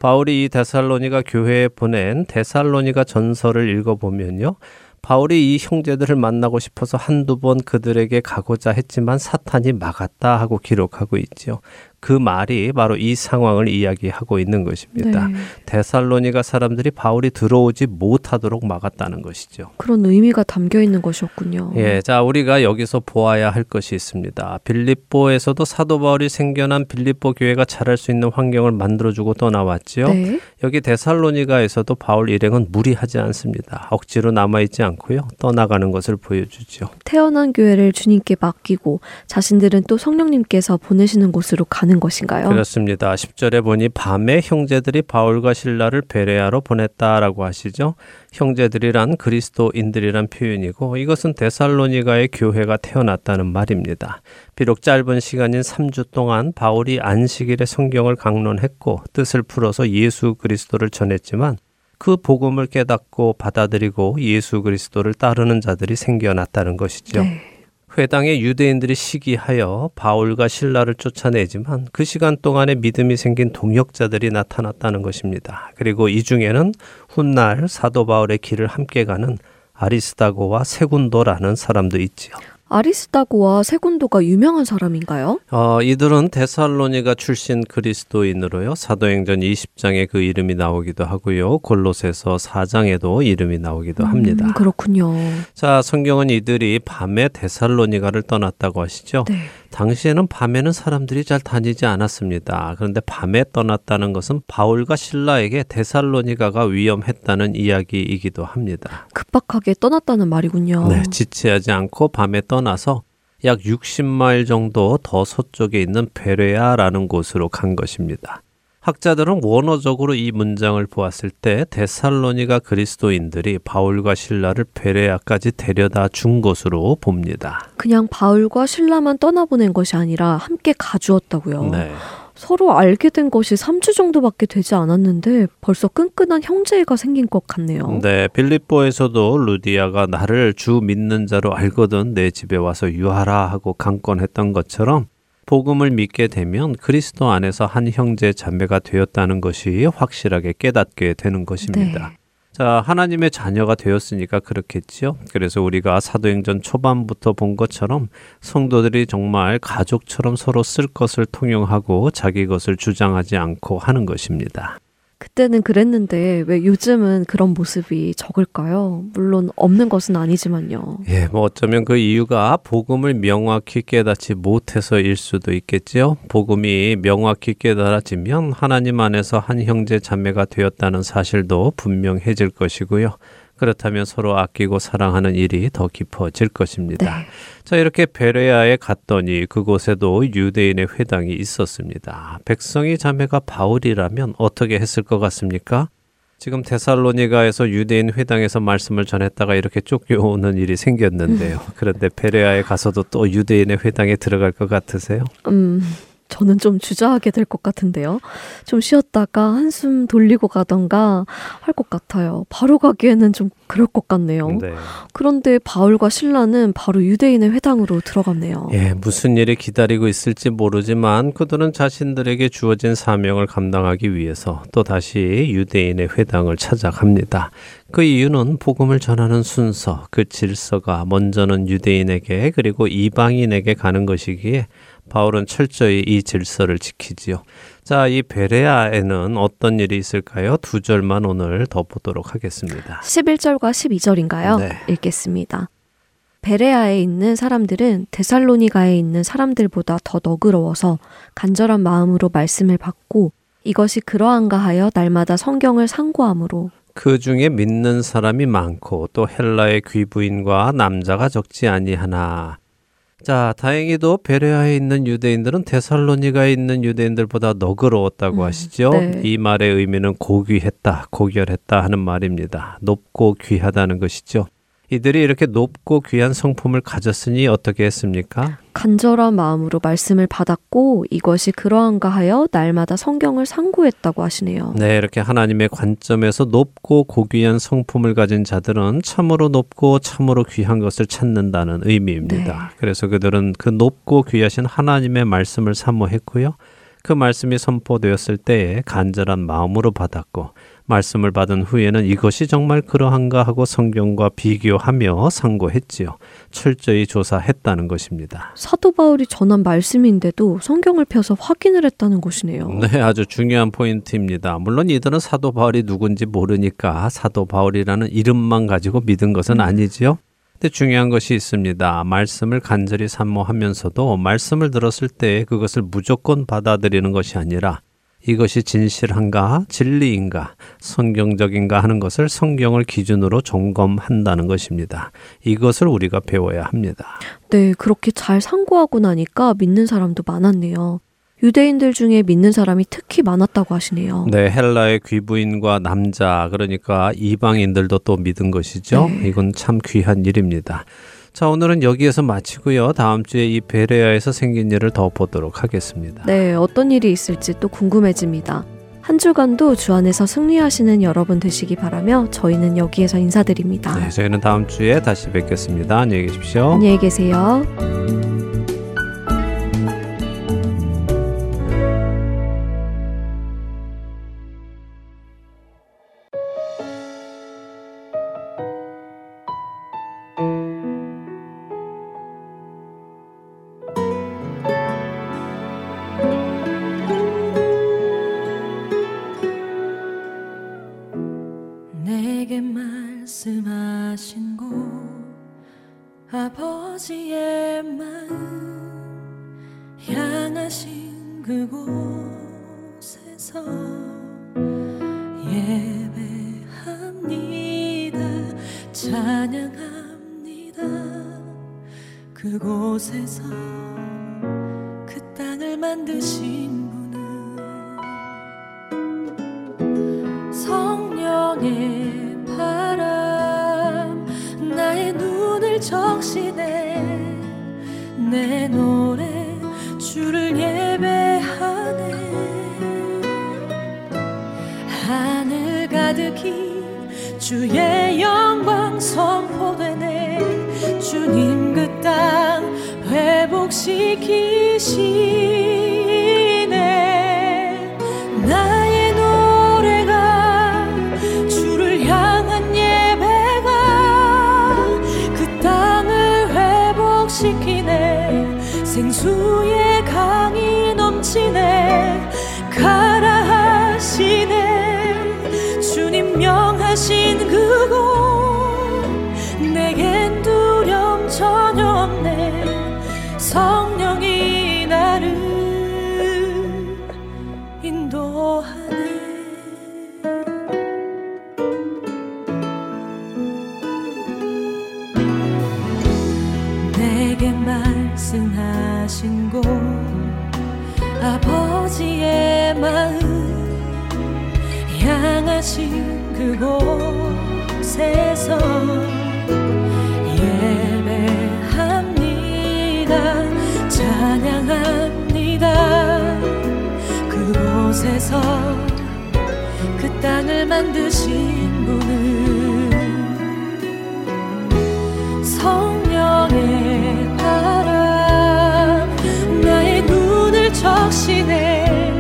바울이 이 데살로니가 교회에 보낸 데살로니가 전서를 읽어보면요. 바울이 이 형제들을 만나고 싶어서 한두 번 그들에게 가고자 했지만 사탄이 막았다 하고 기록하고 있지요. 그 말이 바로 이 상황을 이야기하고 있는 것입니다. 네. 데살로니가 사람들이 바울이 들어오지 못하도록 막았다는 것이죠. 그런 의미가 담겨 있는 것이었군요. 예, 자 우리가 여기서 보아야 할 것이 있습니다. 빌립보에서도 사도 바울이 생겨난 빌립보 교회가 자랄 수 있는 환경을 만들어주고 떠나왔지요. 네. 여기 데살로니가에서도 바울 일행은 무리하지 않습니다. 억지로 남아있지 않고요. 떠나가는 것을 보여주죠. 태어난 교회를 주님께 맡기고 자신들은 또 성령님께서 보내시는 곳으로 가는 것인가요? 그렇습니다. 10절에 보니 밤에 형제들이 바울과 실라를 베레아로 보냈다라고 하시죠. 형제들이란 그리스도인들이란 표현이고 이것은 데살로니가의 교회가 태어났다는 말입니다. 비록 짧은 시간인 3주 동안 바울이 안식일에 성경을 강론했고 뜻을 풀어서 예수 그리스도를 전했지만 그 복음을 깨닫고 받아들이고 예수 그리스도를 따르는 자들이 생겨났다는 것이죠. 네. 회당의 유대인들이 시기하여 바울과 실라를 쫓아내지만 그 시간 동안에 믿음이 생긴 동역자들이 나타났다는 것입니다. 그리고 이 중에는 훗날 사도 바울의 길을 함께 가는 아리스다고와 세군도라는 사람도 있지요. 아리스다고와 세군도가 유명한 사람인가요? 이들은 데살로니가 출신 그리스도인으로요. 사도행전 20장에 그 이름이 나오기도 하고요. 골로새서 4장에도 이름이 나오기도 합니다. 그렇군요. 자, 성경은 이들이 밤에 데살로니가를 떠났다고 하시죠. 네. 당시에는 밤에는 사람들이 잘 다니지 않았습니다. 그런데 밤에 떠났다는 것은 바울과 실라에게 데살로니가가 위험했다는 이야기이기도 합니다. 급박하게 떠났다는 말이군요. 네, 지체하지 않고 밤에 떠나서 약 60마일 정도 더 서쪽에 있는 베레아라는 곳으로 간 것입니다. 학자들은 원어적으로 이 문장을 보았을 때 데살로니가 그리스도인들이 바울과 실라를 베레아까지 데려다 준 것으로 봅니다. 그냥 바울과 실라만 떠나보낸 것이 아니라 함께 가주었다고요? 네. 서로 알게 된 것이 3주 정도밖에 되지 않았는데 벌써 끈끈한 형제애가 생긴 것 같네요. 네, 빌립보에서도 루디아가 나를 주 믿는 자로 알거든 내 집에 와서 유하라 하고 강권했던 것처럼 복음을 믿게 되면 그리스도 안에서 한 형제 자매가 되었다는 것이 확실하게 깨닫게 되는 것입니다. 네. 자, 하나님의 자녀가 되었으니까 그렇겠지요. 그래서 우리가 사도행전 초반부터 본 것처럼 성도들이 정말 가족처럼 서로 쓸 것을 통용하고 자기 것을 주장하지 않고 하는 것입니다. 그때는 그랬는데 왜 요즘은 그런 모습이 적을까요? 물론 없는 것은 아니지만요. 예, 뭐 어쩌면 그 이유가 복음을 명확히 깨닫지 못해서일 수도 있겠지요. 복음이 명확히 깨달아지면 하나님 안에서 한 형제 자매가 되었다는 사실도 분명해질 것이고요. 그렇다면 서로 아끼고 사랑하는 일이 더 깊어질 것입니다. 네. 자, 이렇게 베레아에 갔더니 그곳에도 유대인의 회당이 있었습니다. 백성희 자매가 바울이라면 어떻게 했을 것 같습니까? 지금 데살로니가에서 유대인 회당에서 말씀을 전했다가 이렇게 쫓겨오는 일이 생겼는데요. 그런데 베레아에 가서도 또 유대인의 회당에 들어갈 것 같으세요? 저는 좀 주저하게 될 것 같은데요. 좀 쉬었다가 한숨 돌리고 가던가 할 것 같아요. 바로 가기에는 좀 그럴 것 같네요. 네. 그런데 바울과 실라는 바로 유대인의 회당으로 들어갔네요. 예, 무슨 일이 기다리고 있을지 모르지만 그들은 자신들에게 주어진 사명을 감당하기 위해서 또다시 유대인의 회당을 찾아갑니다. 그 이유는 복음을 전하는 순서, 그 질서가 먼저는 유대인에게 그리고 이방인에게 가는 것이기에 바울은 철저히 이 질서를 지키지요. 자, 이 베레아에는 어떤 일이 있을까요? 2절만 오늘 더 보도록 하겠습니다. 11절과 12절인가요? 네. 읽겠습니다. 베레아에 있는 사람들은 데살로니가에 있는 사람들보다 더 너그러워서 간절한 마음으로 말씀을 받고 이것이 그러한가 하여 날마다 성경을 상고함으로 그 중에 믿는 사람이 많고 또 헬라의 귀부인과 남자가 적지 아니하나. 자, 다행히도 베레아에 있는 유대인들은 데살로니가에 있는 유대인들보다 너그러웠다고 하시죠. 네. 이 말의 의미는 고귀했다, 고결했다 하는 말입니다. 높고 귀하다는 것이죠. 이들이 이렇게 높고 귀한 성품을 가졌으니 어떻게 했습니까? 간절한 마음으로 말씀을 받았고 이것이 그러한가 하여 날마다 성경을 상고했다고 하시네요. 네, 이렇게 하나님의 관점에서 높고 고귀한 성품을 가진 자들은 참으로 높고 참으로 귀한 것을 찾는다는 의미입니다. 네. 그래서 그들은 그 높고 귀하신 하나님의 말씀을 사모했고요. 그 말씀이 선포되었을 때에 간절한 마음으로 받았고 말씀을 받은 후에는 이것이 정말 그러한가 하고 성경과 비교하며 상고했지요. 철저히 조사했다는 것입니다. 사도 바울이 전한 말씀인데도 성경을 펴서 확인을 했다는 것이네요. 네, 아주 중요한 포인트입니다. 물론 이들은 사도 바울이 누군지 모르니까 사도 바울이라는 이름만 가지고 믿은 것은 아니지요. 중요한 것이 있습니다. 말씀을 간절히 산모하면서도 말씀을 들었을 때 그것을 무조건 받아들이는 것이 아니라 이것이 진실한가, 진리인가, 성경적인가 하는 것을 성경을 기준으로 점검한다는 것입니다. 이것을 우리가 배워야 합니다. 네, 그렇게 잘 상고하고 나니까 믿는 사람도 많았네요. 유대인들 중에 믿는 사람이 특히 많았다고 하시네요. 네, 헬라의 귀부인과 남자, 그러니까 이방인들도 또 믿은 것이죠. 네. 이건 참 귀한 일입니다. 자, 오늘은 여기에서 마치고요. 다음 주에 이 베레아에서 생긴 일을 더 보도록 하겠습니다. 네, 어떤 일이 있을지 또 궁금해집니다. 한 주간도 주 안에서 승리하시는 여러분 되시기 바라며 저희는 여기에서 인사드립니다. 네, 저희는 다음 주에 다시 뵙겠습니다. 안녕히 계십시오. 안녕히 계세요. 아버지의 마음 향하신 그곳에서 예배합니다. 찬양합니다. 그곳에서 그 땅을 만드신 분은 성령의 바람 나의 눈을 적시네 내 노래 주를 예배하네 하늘 가득히 주의 영광 선포되네 주님 그 땅 회복시키시네 나의 노래가 주를 향한 예배가 그 땅을 회복시키네 생수의 강이 넘치네 가라 하시네 주님 명하신 그곳 내겐 두려움 전혀 없네 성령이 나를 인도하네 내게 말씀하신 곳 아버지의 마음 향하신 그곳에서 예배합니다 찬양합니다 그곳에서 그 땅을 만드신 분은 성령의 바람 나의 눈을 적시네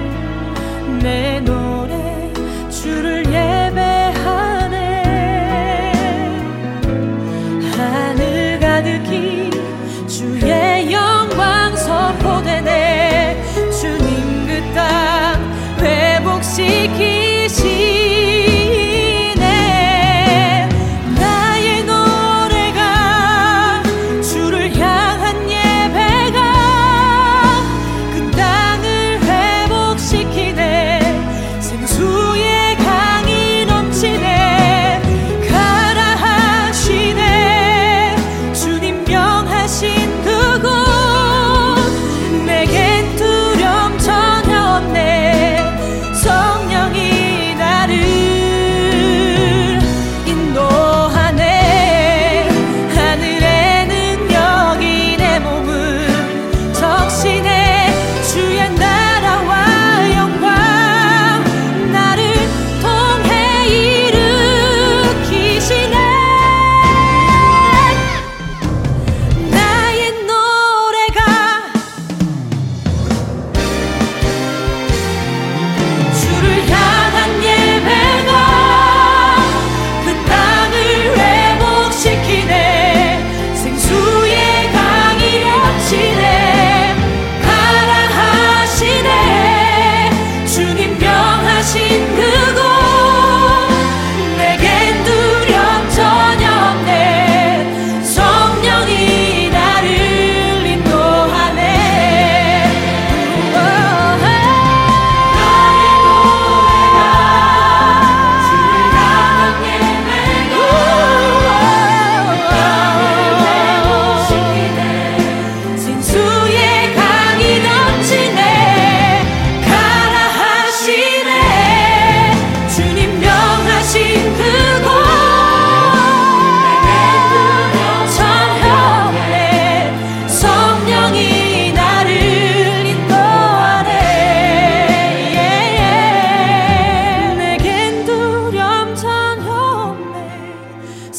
내 노래 주를 예배하네 하늘 가득히 주의 영광 선포되네 주님 그 땅 회복시키시네 나의 노래가 주를 향한 예배가 그 땅을 회복시키네 생수의 강이 넘치네 가라 하시네 주님 명하신 그곳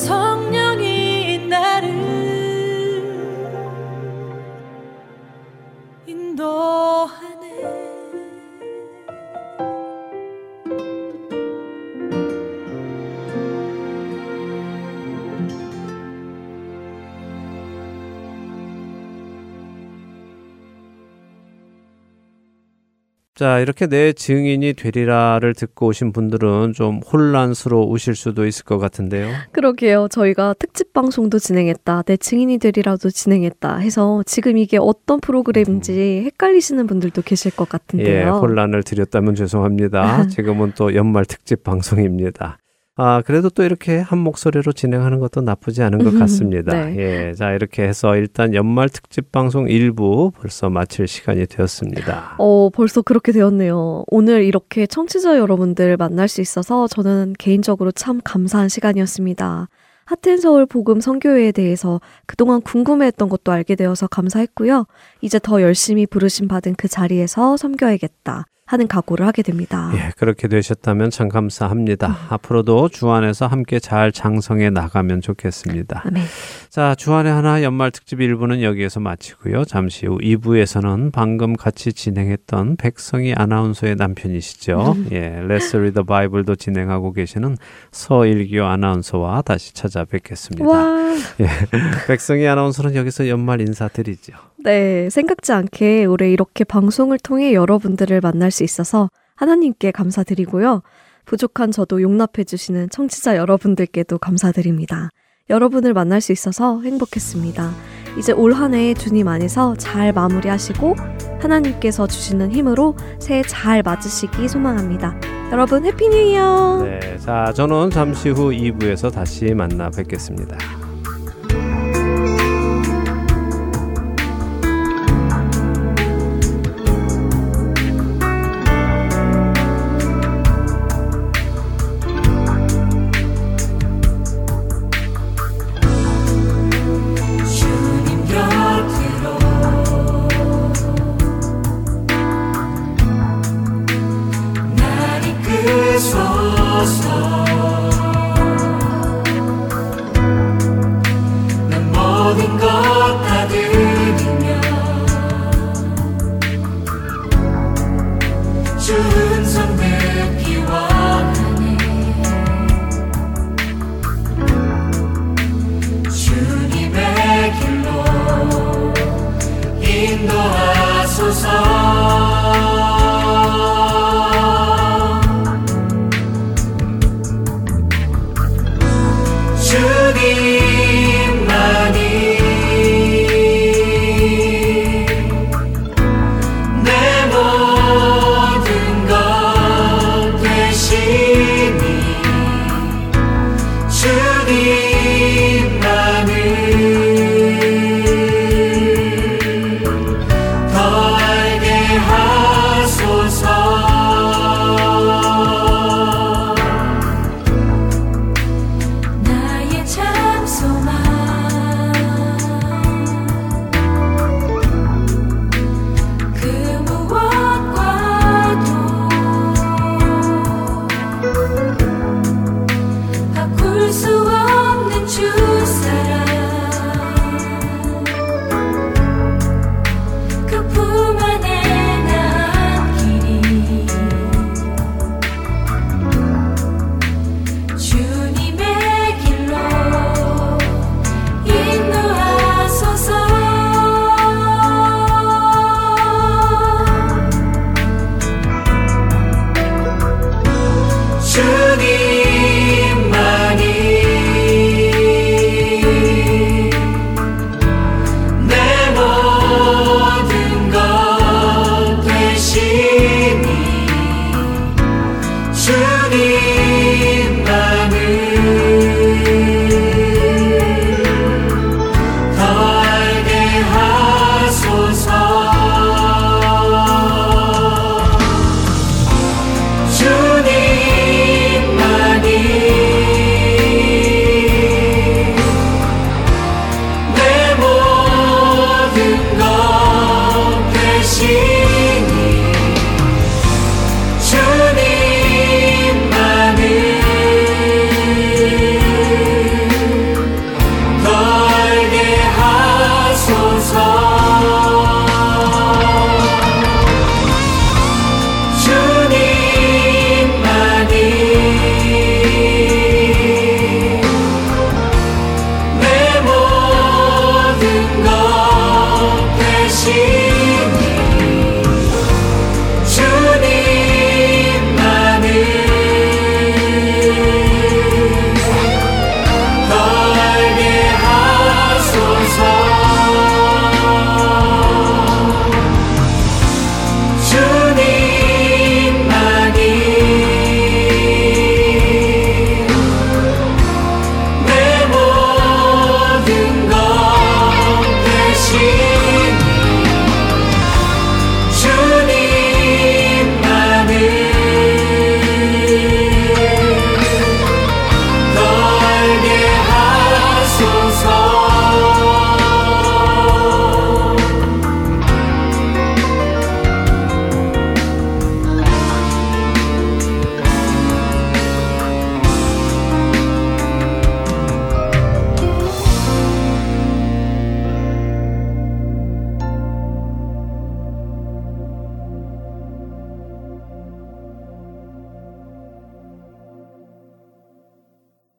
성령이 나를 인도하네. 자, 이렇게 내 증인이 되리라를 듣고 오신 분들은 좀 혼란스러우실 수도 있을 것 같은데요. 그러게요. 저희가 특집 방송도 진행했다, 내 증인이 되리라도 진행했다 해서 지금 이게 어떤 프로그램인지 헷갈리시는 분들도 계실 것 같은데요. 예, 혼란을 드렸다면 죄송합니다. 지금은 또 연말 특집 방송입니다. 아, 그래도 또 이렇게 한 목소리로 진행하는 것도 나쁘지 않은 것 같습니다. 네. 예, 자, 이렇게 해서 일단 연말 특집 방송 1부 벌써 마칠 시간이 되었습니다. 벌써 그렇게 되었네요. 오늘 이렇게 청취자 여러분들 만날 수 있어서 저는 개인적으로 참 감사한 시간이었습니다. 하트앤서울 복음 선교회에 대해서 그동안 궁금해했던 것도 알게 되어서 감사했고요. 이제 더 열심히 부르심 받은 그 자리에서 섬겨야겠다 하는 각오를 하게 됩니다. 예, 그렇게 되셨다면 참 감사합니다. 앞으로도 주안에서 함께 잘 장성해 나가면 좋겠습니다. 네. 자, 주안의 하나 연말 특집 1부는 여기에서 마치고요. 잠시 후 2부에서는 방금 같이 진행했던 백성희 아나운서의 남편이시죠. 예, Let's Read the Bible도 진행하고 계시는 서일규 아나운서와 다시 찾아뵙겠습니다. 예, 백성희 아나운서는 여기서 연말 인사드리죠. 네, 생각지 않게 올해 이렇게 방송을 통해 여러분들을 만날 수 있어서 하나님께 감사드리고요. 부족한 저도 용납해 주시는 청취자 여러분들께도 감사드립니다. 여러분을 만날 수 있어서 행복했습니다. 이제 올 한 해 주님 안에서 잘 마무리하시고 하나님께서 주시는 힘으로 새해 잘 맞으시기 소망합니다. 여러분, 해피 뉴 이어! 네, 자, 저는 잠시 후 2부에서 다시 만나 뵙겠습니다. 주님